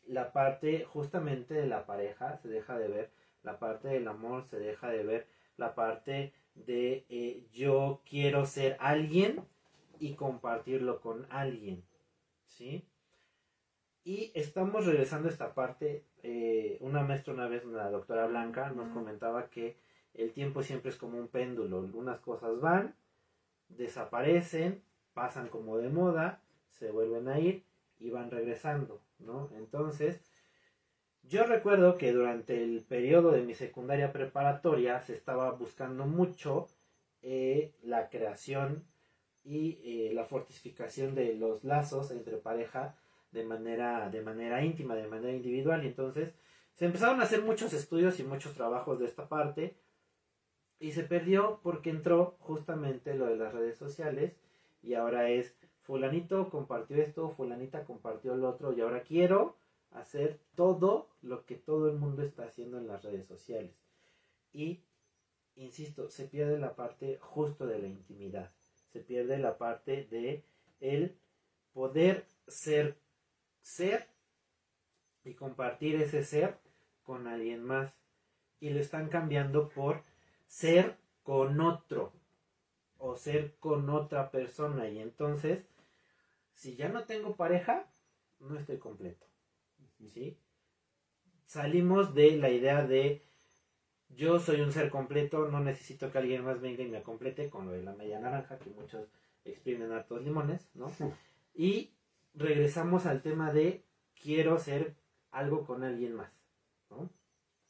la parte justamente de la pareja, se deja de ver la parte del amor, se deja de ver la parte de yo quiero ser alguien y compartirlo con alguien, ¿sí? Y estamos regresando a esta parte. Una maestra una vez, la doctora Blanca, nos comentaba que el tiempo siempre es como un péndulo. Algunas cosas van, desaparecen, pasan como de moda, se vuelven a ir y van regresando, ¿no? Entonces, yo recuerdo que durante el periodo de mi secundaria preparatoria se estaba buscando mucho la creación y la fortificación de los lazos entre pareja de manera íntima, de manera individual. Y entonces se empezaron a hacer muchos estudios y muchos trabajos de esta parte, y se perdió porque entró justamente lo de las redes sociales, y ahora es fulanito compartió esto, fulanita compartió lo otro, y ahora quiero hacer todo lo que todo el mundo está haciendo en las redes sociales. Y, insisto, se pierde la parte justo de la intimidad, se pierde la parte de el poder ser y compartir ese ser con alguien más, y lo están cambiando por ser con otro o ser con otra persona. Y entonces, si ya no tengo pareja, no estoy completo, ¿sí? Salimos de la idea de yo soy un ser completo, no necesito que alguien más venga y me complete, con lo de la media naranja, que muchos exprimen hartos limones, ¿no? Y regresamos al tema de quiero ser algo con alguien más, ¿no?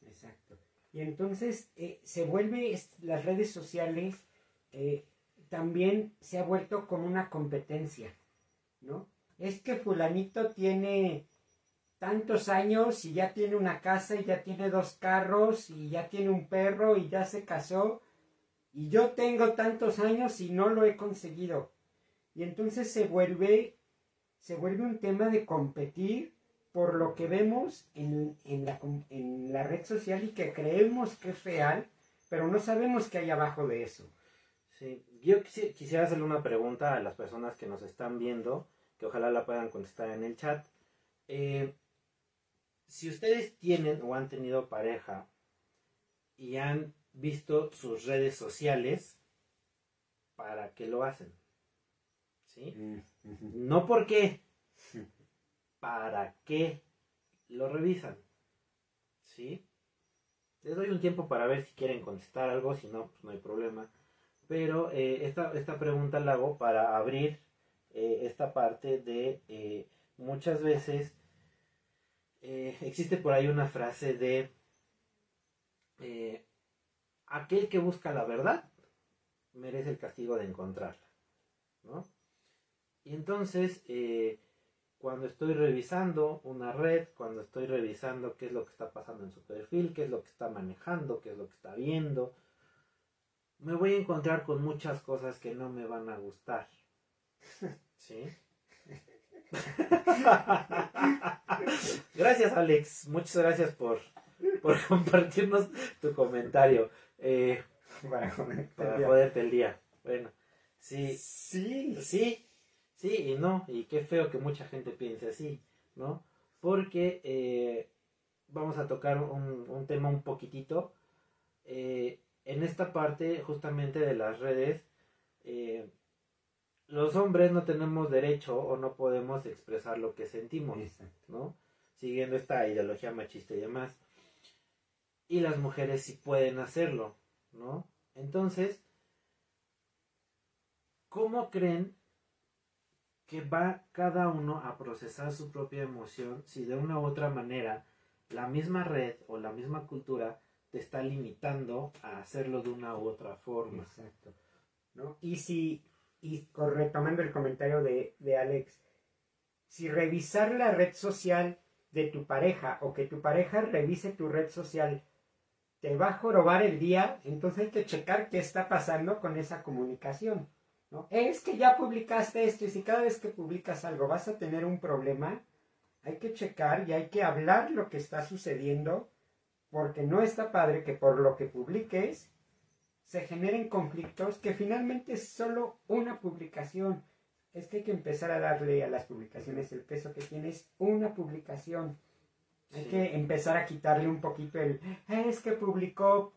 Exacto. Y entonces se vuelve, las redes sociales también se ha vuelto como una competencia, ¿no? Es que fulanito tiene tantos años y ya tiene una casa y ya tiene 2 carros y ya tiene un perro y ya se casó, y yo tengo tantos años y no lo he conseguido. Y entonces se vuelve un tema de competir por lo que vemos en la red social y que creemos que es real, pero no sabemos qué hay abajo de eso. Sí. Yo quisiera hacerle una pregunta a las personas que nos están viendo, que ojalá la puedan contestar en el chat. Si ustedes tienen o han tenido pareja y han visto sus redes sociales, ¿para qué lo hacen? ¿Sí? No por qué, ¿para qué lo revisan? ¿Sí? Les doy un tiempo para ver si quieren contestar algo, si no, pues no hay problema. Pero esta pregunta la hago para abrir esta parte de muchas veces existe por ahí una frase de aquel que busca la verdad merece el castigo de encontrarla, ¿no? Y entonces, cuando estoy revisando una red, cuando estoy revisando qué es lo que está pasando en su perfil, qué es lo que está manejando, qué es lo que está viendo, me voy a encontrar con muchas cosas que no me van a gustar, ¿sí? Gracias, Alex, muchas gracias por compartirnos tu comentario, para joderte el día. Bueno, sí y no, y qué feo que mucha gente piense así, ¿no? Porque vamos a tocar un tema un poquitito, en esta parte justamente de las redes. Los hombres no tenemos derecho o no podemos expresar lo que sentimos, ¿no? Siguiendo esta ideología machista y demás. Y las mujeres sí pueden hacerlo, ¿no? Entonces, ¿cómo creen que va cada uno a procesar su propia emoción si de una u otra manera la misma red o la misma cultura te está limitando a hacerlo de una u otra forma? Exacto, ¿no? Y retomando el comentario de Alex, si revisar la red social de tu pareja o que tu pareja revise tu red social te va a jorobar el día, entonces hay que checar qué está pasando con esa comunicación, ¿no? Es que ya publicaste esto, y si cada vez que publicas algo vas a tener un problema, hay que checar y hay que hablar lo que está sucediendo, porque no está padre que por lo que publiques se generen conflictos que finalmente es solo una publicación. Es que hay que empezar a darle a las publicaciones el peso que tiene. Es una publicación. Hay que empezar a quitarle un poquito el... Es que publicó...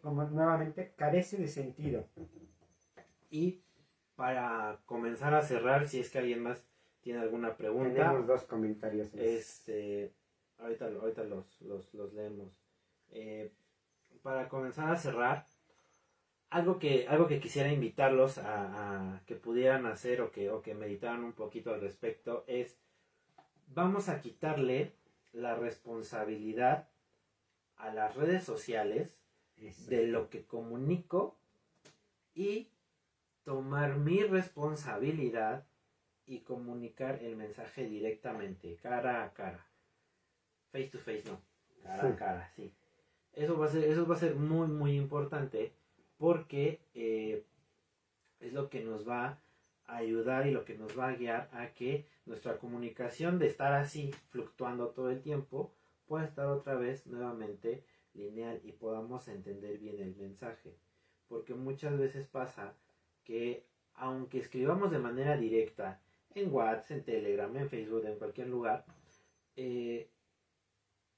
Como nuevamente carece de sentido. Y para comenzar a cerrar, si es que alguien más tiene alguna pregunta. Tenemos dos comentarios. Ahorita los leemos. Para comenzar a cerrar, algo que quisiera invitarlos a que pudieran hacer o que meditaran un poquito al respecto es, vamos a quitarle la responsabilidad a las redes sociales de lo que comunico y tomar mi responsabilidad y comunicar el mensaje directamente, cara a cara. Face to face no, cara a cara, sí. Eso va a ser muy, muy importante porque es lo que nos va a ayudar y lo que nos va a guiar a que nuestra comunicación de estar así, fluctuando todo el tiempo, pueda estar otra vez nuevamente lineal y podamos entender bien el mensaje. Porque muchas veces pasa que aunque escribamos de manera directa en WhatsApp, en Telegram, en Facebook, en cualquier lugar,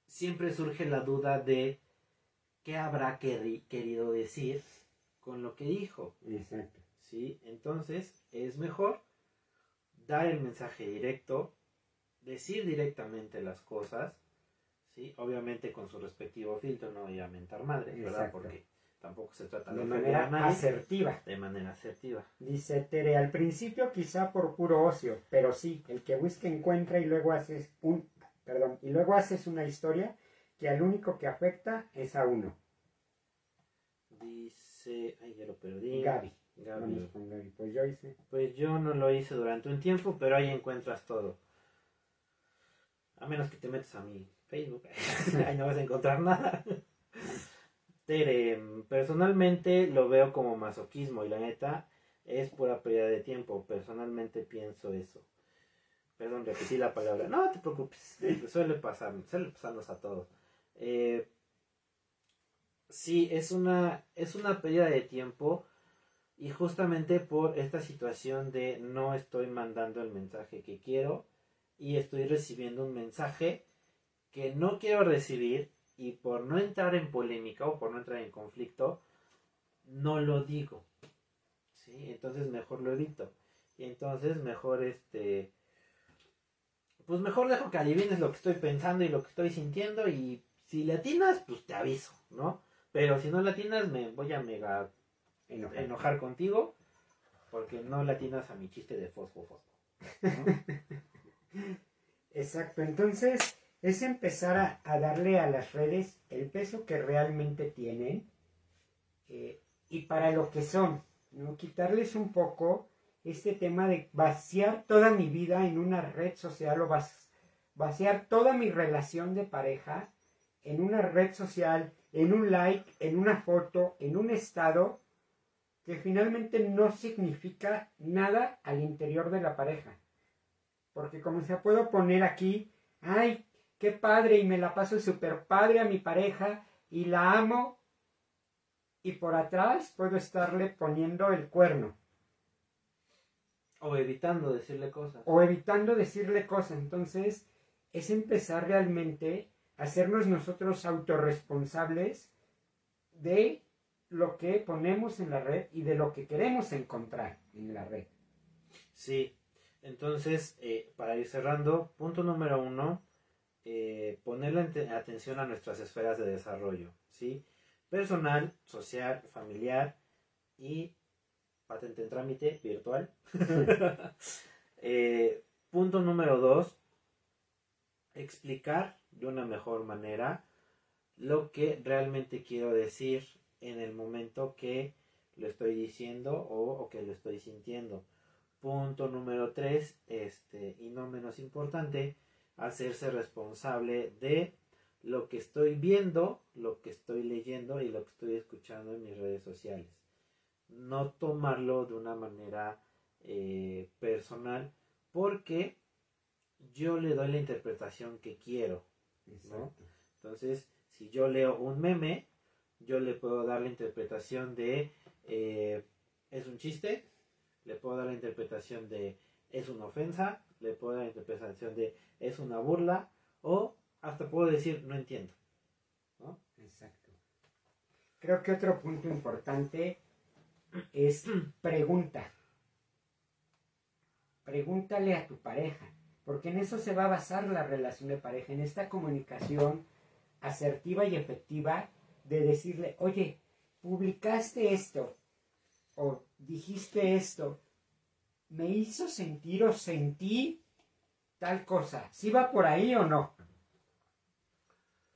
siempre surge la duda de qué habrá querido decir con lo que dijo. Exacto. ¿Sí? Entonces es mejor dar el mensaje directo, decir directamente las cosas, ¿sí? Obviamente con su respectivo filtro, no ir a mentar madre, ¿verdad? Porque tampoco se trata de manera asertiva. De manera asertiva. Dice Tere, al principio quizá por puro ocio, pero sí, el que busca encuentra y luego haces una historia que al único que afecta es a uno. Dice, ya lo perdí. Gaby. Vamos con Gaby. Pues yo no lo hice durante un tiempo, pero ahí encuentras todo. A menos que te metas a mi Facebook, ahí no vas a encontrar nada. Tere, personalmente lo veo como masoquismo y la neta es pura pérdida de tiempo. Personalmente pienso eso. Perdón, repetí la palabra. No te preocupes, suele pasarnos a todos. Sí, es una pérdida de tiempo y justamente por esta situación de no estoy mandando el mensaje que quiero y estoy recibiendo un mensaje que no quiero recibir y por no entrar en polémica o por no entrar en conflicto, no lo digo. ¿Sí? Entonces mejor lo evito. Y entonces mejor pues mejor dejo que adivines lo que estoy pensando y lo que estoy sintiendo y si le atinas, pues te aviso, ¿no? Pero si no le atinas, me voy a mega enojar contigo porque no le atinas a mi chiste de fosfo, ¿no? Exacto, entonces es empezar a darle a las redes el peso que realmente tienen y para lo que son, ¿no? Quitarles un poco este tema de vaciar toda mi vida en una red social o vaciar toda mi relación de pareja en una red social, en un like, en una foto, en un estado que finalmente no significa nada al interior de la pareja. Porque como se puedo poner aquí, ¡ay, qué padre! Y me la paso súper padre a mi pareja y la amo. Y por atrás puedo estarle poniendo el cuerno. O evitando decirle cosas. Entonces, es empezar realmente a hacernos nosotros autorresponsables de lo que ponemos en la red y de lo que queremos encontrar en la red. Sí. Entonces, para ir cerrando, punto número 1, ponerle atención a nuestras esferas de desarrollo, ¿sí? Personal, social, familiar y patente en trámite, virtual. Punto número 2, explicar de una mejor manera lo que realmente quiero decir en el momento que lo estoy diciendo o que lo estoy sintiendo. Punto número 3, y no menos importante, hacerse responsable de lo que estoy viendo, lo que estoy leyendo y lo que estoy escuchando en mis redes sociales. No tomarlo de una manera personal porque yo le doy la interpretación que quiero, ¿no? Entonces, si yo leo un meme, yo le puedo dar la interpretación de es un chiste, le puedo dar la interpretación de es una ofensa, le puedo dar la interpretación de es una burla o hasta puedo decir no entiendo, ¿no? Exacto. Creo que otro punto importante es pregunta. pregúntale a tu pareja, porque en eso se va a basar la relación de pareja, en esta comunicación asertiva y efectiva de decirle, oye, publicaste esto o dijiste esto, me hizo sentir o sentí tal cosa, ¿sí va por ahí o no?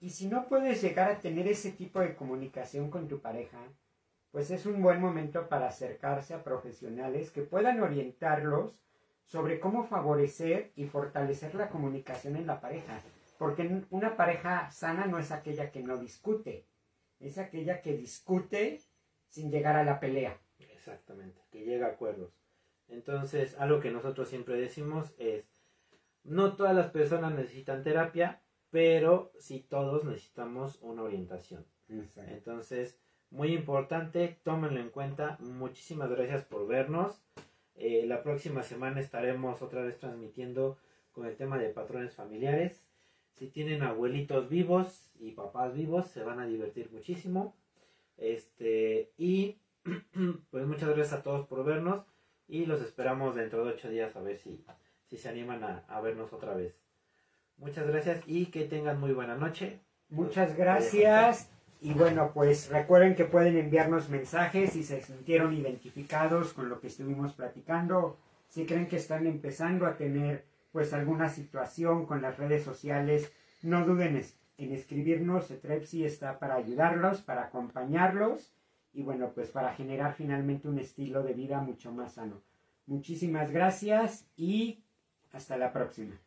Y si no puedes llegar a tener ese tipo de comunicación con tu pareja, pues es un buen momento para acercarse a profesionales que puedan orientarlos sobre cómo favorecer y fortalecer la comunicación en la pareja. Porque una pareja sana no es aquella que no discute, es aquella que discute sin llegar a la pelea. Exactamente, que llega a acuerdos. Entonces, algo que nosotros siempre decimos es, no todas las personas necesitan terapia, pero sí todos necesitamos una orientación. Exacto. Entonces, muy importante, tómenlo en cuenta. Muchísimas gracias por vernos. La próxima semana estaremos otra vez transmitiendo con el tema de patrones familiares. Si tienen abuelitos vivos y papás vivos, se van a divertir muchísimo. Y pues muchas gracias a todos por vernos. Y los esperamos dentro de 8 días a ver si se animan a vernos otra vez. Muchas gracias y que tengan muy buena noche. Muchas gracias. Y bueno, pues recuerden que pueden enviarnos mensajes si se sintieron identificados con lo que estuvimos platicando. Si creen que están empezando a tener pues alguna situación con las redes sociales, no duden en escribirnos. Cetrepsi está para ayudarlos, para acompañarlos y bueno, pues para generar finalmente un estilo de vida mucho más sano. Muchísimas gracias y hasta la próxima.